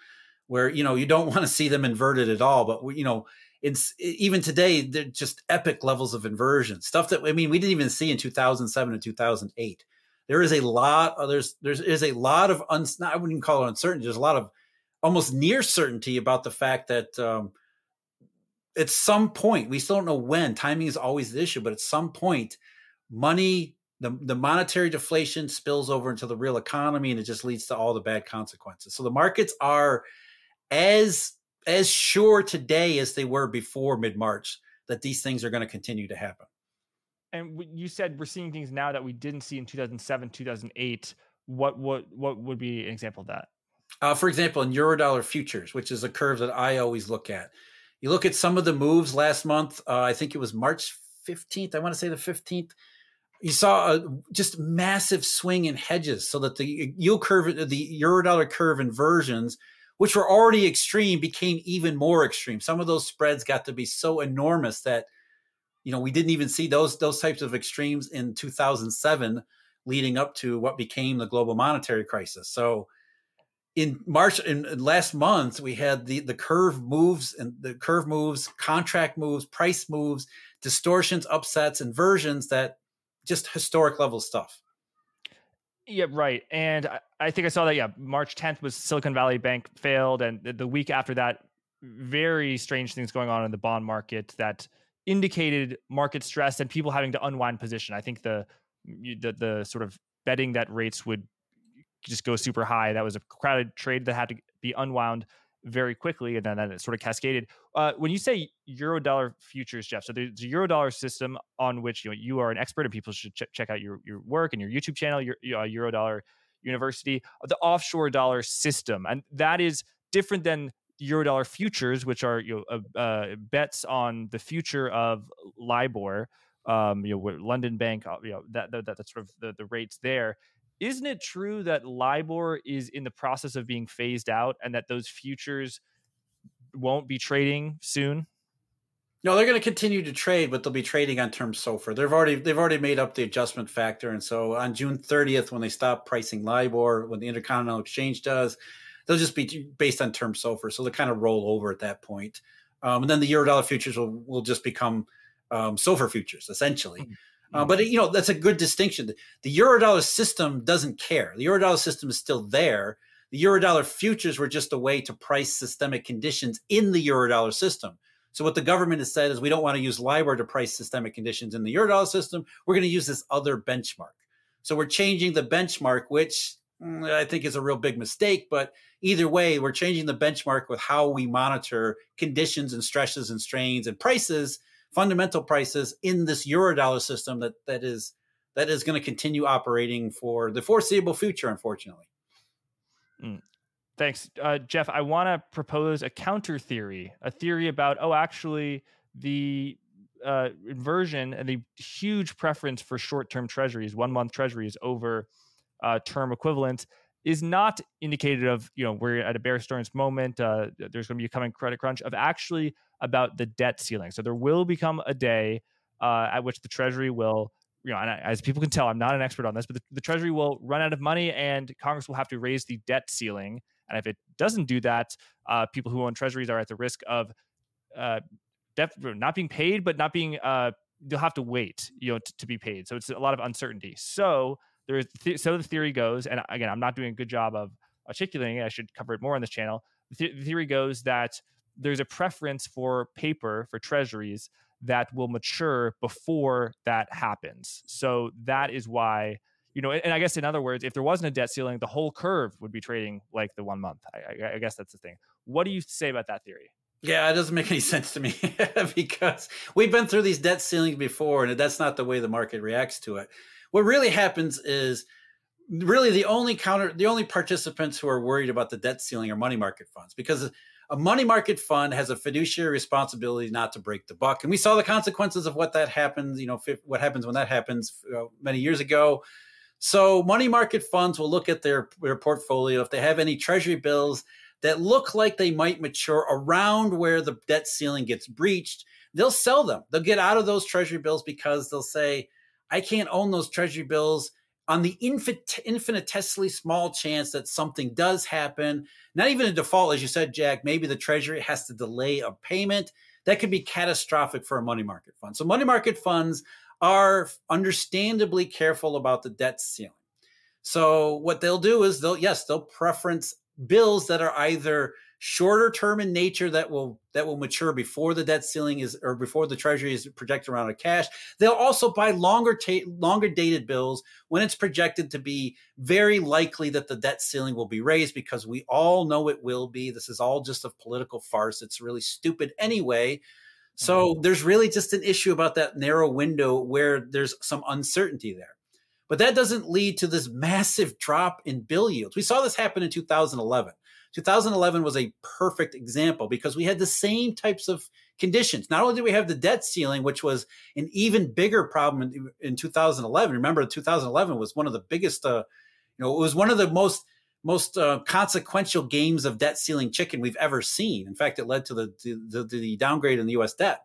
where you know you don't want to see them inverted at all. But you know, it's even today they're just epic levels of inversion. Stuff that I mean, we didn't even see in two thousand seven and two thousand eight. There is a lot. Of, there's there's is a lot of un, I wouldn't call it uncertainty. There's a lot of almost near certainty about the fact that. Um, At some point, we still don't know when, timing is always the issue, but at some point, money, the, the monetary deflation spills over into the real economy, and it just leads to all the bad consequences. So the markets are as as sure today as they were before mid-March that these things are going to continue to happen. And you said we're seeing things now that we didn't see in two thousand seven, two thousand eight. What, what, what would be an example of that? Uh, for example, in Eurodollar futures, which is a curve that I always look at. You look at some of the moves last month. Uh, I think it was March fifteenth. I want to say the fifteenth. You saw a just massive swing in hedges so that the yield curve, the Eurodollar curve inversions which were already extreme, became even more extreme. Some of those spreads got to be so enormous that, you know, we didn't even see those those types of extremes in two thousand seven leading up to what became the global monetary crisis. So in March, in, in last month, we had the, the curve moves and the curve moves, contract moves, price moves, distortions, upsets, inversions, that just historic level stuff. Yeah, right. And I think I saw that, yeah, March tenth was Silicon Valley Bank failed. And the week after that, very strange things going on in the bond market that indicated market stress and people having to unwind position. I think the the, the sort of betting that rates would just go super high, that was a crowded trade that had to be unwound very quickly. And then that it sort of cascaded. Uh, when you say Eurodollar futures, Jeff, so there's a Eurodollar system on which, you know, you are an expert and people should ch- check out your, your work and your YouTube channel, your uh, Eurodollar University, the offshore dollar system. And that is different than Eurodollar futures, which are, you know, uh, uh, bets on the future of LIBOR, um, you know, London Bank, you know, that, that, that's sort of the, the rates there. Isn't it true that LIBOR is in the process of being phased out and that those futures won't be trading soon? No, they're going to continue to trade, but they'll be trading on term SOFR. They've already they've already made up the adjustment factor. And so on June thirtieth, when they stop pricing LIBOR, when the Intercontinental Exchange does, they'll just be based on term SOFR. So they'll kind of roll over at that point. Um, and then the Eurodollar futures will, will just become um, SOFR futures, essentially. Mm-hmm. Uh, but, you know, that's a good distinction. The Eurodollar system doesn't care. The Eurodollar system is still there. The Eurodollar futures were just a way to price systemic conditions in the Eurodollar system. So what the government has said is we don't want to use LIBOR to price systemic conditions in the Eurodollar system. We're going to use this other benchmark. So we're changing the benchmark, which mm, I think is a real big mistake. But either way, we're changing the benchmark with how we monitor conditions and stresses and strains and prices, fundamental prices in this Eurodollar system that that is that is going to continue operating for the foreseeable future, unfortunately. Mm. Thanks, uh, Jeff. I want to propose a counter theory, a theory about, oh, actually, the uh, inversion and the huge preference for short-term treasuries, one-month treasuries over uh, term equivalents is not indicative of, you know, we're at a Bear Stearns moment, uh, there's going to be a coming credit crunch, of actually about the debt ceiling. So there will become a day uh, at which the Treasury will, you know, and I, as people can tell, I'm not an expert on this, but the, the Treasury will run out of money and Congress will have to raise the debt ceiling. And if it doesn't do that, uh, people who own Treasuries are at the risk of uh, def- not being paid, but not being, uh, they'll have to wait, you know, t- to be paid. So it's a lot of uncertainty. So there is, th- so the theory goes, and again, I'm not doing a good job of articulating it. I should cover it more on this channel. The, th- the theory goes that there's a preference for paper, for treasuries, that will mature before that happens. So that is why, you know, and I guess in other words, if there wasn't a debt ceiling, the whole curve would be trading like the one month. I, I guess that's the thing. What do you say about that theory? Yeah, it doesn't make any sense to me because we've been through these debt ceilings before, and that's not the way the market reacts to it. What really happens is really the only counter, the only participants who are worried about the debt ceiling are money market funds, because a money market fund has a fiduciary responsibility not to break the buck. And we saw the consequences of what that happens, you know, what happens when that happens uh, many years ago. So money market funds will look at their, their portfolio if they have any treasury bills that look like they might mature around where the debt ceiling gets breached. They'll sell them. They'll get out of those treasury bills because they'll say, I can't own those treasury bills on the infin- infinitesimally small chance that something does happen, not even a default, as you said, Jack, maybe the Treasury has to delay a payment. That could be catastrophic for a money market fund. So money market funds are understandably careful about the debt ceiling. So what they'll do is they'll, yes, they'll preference bills that are either shorter term in nature that will that will mature before the debt ceiling is, or before the Treasury is projected around a cash. They'll also buy longer ta- longer dated bills when it's projected to be very likely that the debt ceiling will be raised, because we all know it will be. This is all just a political farce. It's really stupid anyway. So mm-hmm. There's really just an issue about that narrow window where there's some uncertainty there. But that doesn't lead to this massive drop in bill yields. We saw this happen in two thousand eleven. two thousand eleven was a perfect example because we had the same types of conditions. Not only did we have the debt ceiling, which was an even bigger problem in, in two thousand eleven. Remember, two thousand eleven was one of the biggest, uh, you know, it was one of the most most uh, consequential games of debt ceiling chicken we've ever seen. In fact, it led to the, to, the, to the downgrade in the U S debt.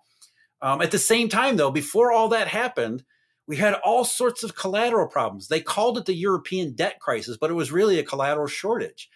Um, at the same time, though, before all that happened, we had all sorts of collateral problems. They called it the European debt crisis, but it was really a collateral shortage.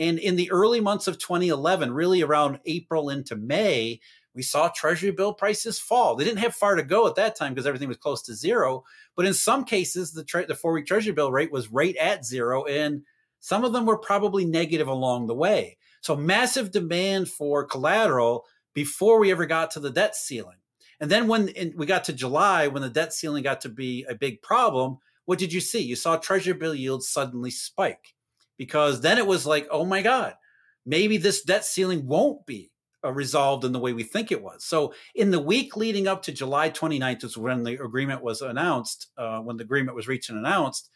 And in the early months of twenty eleven, really around April into May, we saw Treasury bill prices fall. They didn't have far to go at that time because everything was close to zero. But in some cases, the, tre- the four-week Treasury bill rate was right at zero, and some of them were probably negative along the way. So massive demand for collateral before we ever got to the debt ceiling. And then when we got to July, when the debt ceiling got to be a big problem, what did you see? You saw Treasury bill yields suddenly spike, because then it was like, oh my God, maybe this debt ceiling won't be resolved in the way we think it was. So in the week leading up to July twenty-ninth is when the agreement was announced, uh, when the agreement was reached and announced,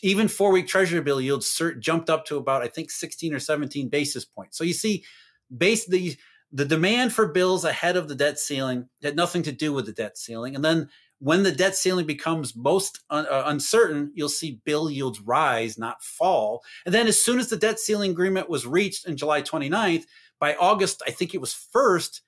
even four-week Treasury bill yields jumped up to about, I think, sixteen or seventeen basis points. So you see, basically, the demand for bills ahead of the debt ceiling had nothing to do with the debt ceiling. And then when the debt ceiling becomes most un- uh, uncertain, you'll see bill yields rise, not fall. And then as soon as the debt ceiling agreement was reached on July twenty-ninth, by August, I think it was first,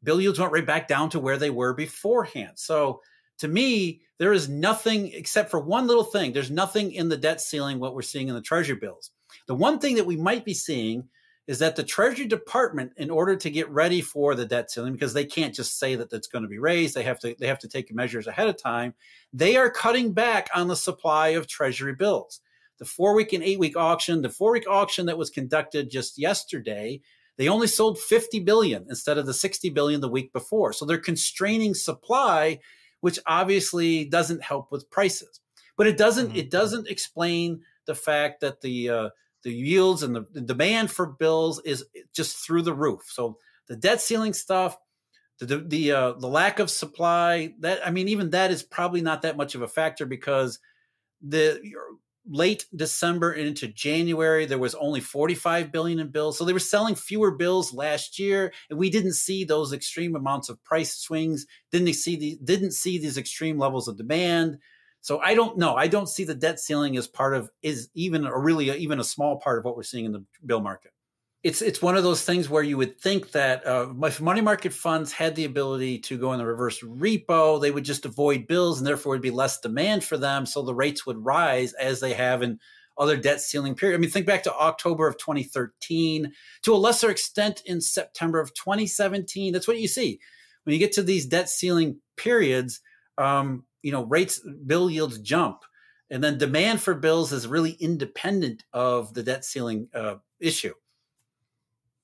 bill yields went right back down to where they were beforehand. So to me, there is nothing except for one little thing. There's nothing in the debt ceiling, what we're seeing in the Treasury bills. The one thing that we might be seeing is that the Treasury Department, in order to get ready for the debt ceiling, because they can't just say that it's going to be raised, they have to they have to take measures ahead of time, they are cutting back on the supply of Treasury bills. The four-week and eight-week auction, the four-week auction that was conducted just yesterday, they only sold fifty billion instead of the sixty billion the week before. So they're constraining supply, which obviously doesn't help with prices. But it doesn't mm-hmm. it doesn't explain the fact that the uh, the yields and the, the demand for bills is just through the roof. So the debt ceiling stuff, the the uh, the lack of supply, that I mean, even that is probably not that much of a factor, because the late December into January, there was only forty-five billion in bills. So they were selling fewer bills last year, and we didn't see those extreme amounts of price swings, didn't see the, didn't see these extreme levels of demand. So I don't know. I don't see the debt ceiling as part of, is even or really a, even a small part of what we're seeing in the bill market. It's it's one of those things where you would think that uh, if money market funds had the ability to go in the reverse repo, they would just avoid bills, and therefore would be less demand for them. So the rates would rise as they have in other debt ceiling periods. I mean, think back to October of twenty thirteen, to a lesser extent in September of twenty seventeen. That's what you see when you get to these debt ceiling periods. Um, you know, rates, bill yields jump, and then demand for bills is really independent of the debt ceiling uh, issue.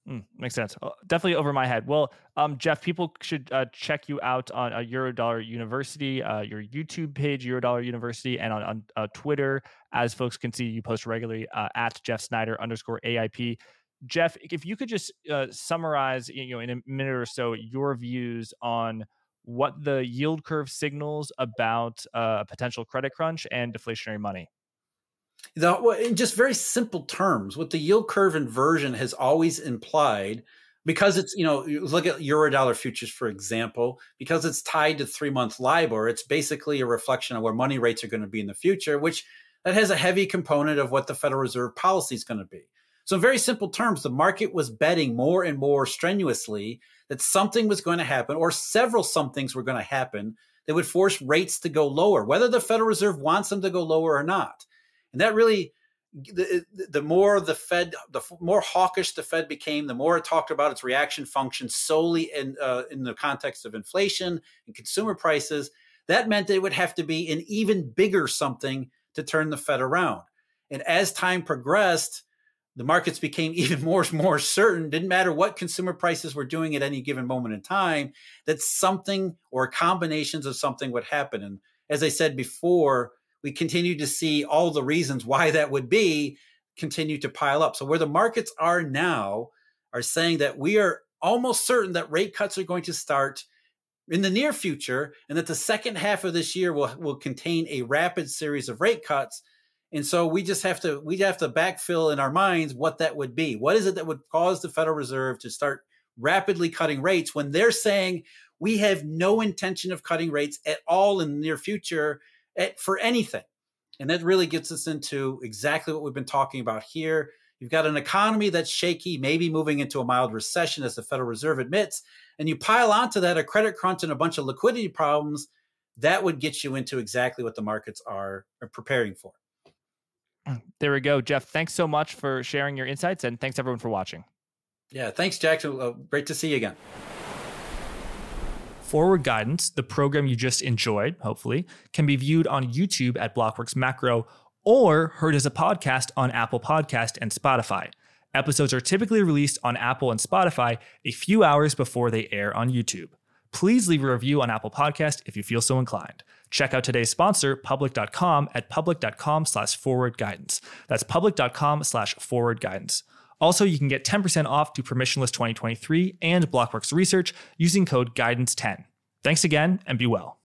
Mm, makes sense. Definitely over my head. Well, um, Jeff, people should uh, check you out on uh, Eurodollar University, uh, your YouTube page, Eurodollar University, and on, on uh, Twitter. As folks can see, you post regularly uh, at Jeff Snider underscore A I P. Jeff, if you could just uh, summarize, you know, in a minute or so, your views on what the yield curve signals about a uh, potential credit crunch and deflationary money. In just very simple terms, what the yield curve inversion has always implied, because it's, you know, look at Eurodollar futures, for example, because it's tied to three-month LIBOR, it's basically a reflection of where money rates are going to be in the future, which that has a heavy component of what the Federal Reserve policy is going to be. So in very simple terms, the market was betting more and more strenuously that something was going to happen, or several somethings were going to happen that would force rates to go lower, whether the Federal Reserve wants them to go lower or not. And that really, the, the more the Fed, the more hawkish the Fed became, the more it talked about its reaction function solely in uh, in the context of inflation and consumer prices. That meant that it would have to be an even bigger something to turn the Fed around. And as time progressed, the markets became even more more certain, didn't matter what consumer prices were doing at any given moment in time, that something or combinations of something would happen. And as I said before, we continue to see all the reasons why that would be continue to pile up. So where the markets are now are saying that we are almost certain that rate cuts are going to start in the near future, and that the second half of this year will, will contain a rapid series of rate cuts. And so we just have to we have to backfill in our minds what that would be. What is it that would cause the Federal Reserve to start rapidly cutting rates when they're saying we have no intention of cutting rates at all in the near future at, for anything? And that really gets us into exactly what we've been talking about here. You've got an economy that's shaky, maybe moving into a mild recession, as the Federal Reserve admits, and you pile onto that a credit crunch and a bunch of liquidity problems, that would get you into exactly what the markets are, are preparing for. There we go. Jeff, thanks so much for sharing your insights, and thanks everyone for watching. Yeah, thanks, Jack. Uh, great to see you again. Forward Guidance, the program you just enjoyed, hopefully, can be viewed on YouTube at Blockworks Macro, or heard as a podcast on Apple Podcast and Spotify. Episodes are typically released on Apple and Spotify a few hours before they air on YouTube. Please leave a review on Apple Podcast if you feel so inclined. Check out today's sponsor, Public dot com, at Public.com slash Forward Guidance. That's Public.com slash Forward Guidance. Also, you can get ten percent off to Permissionless twenty twenty-three and Blockworks Research using code guidance ten. Thanks again, and be well.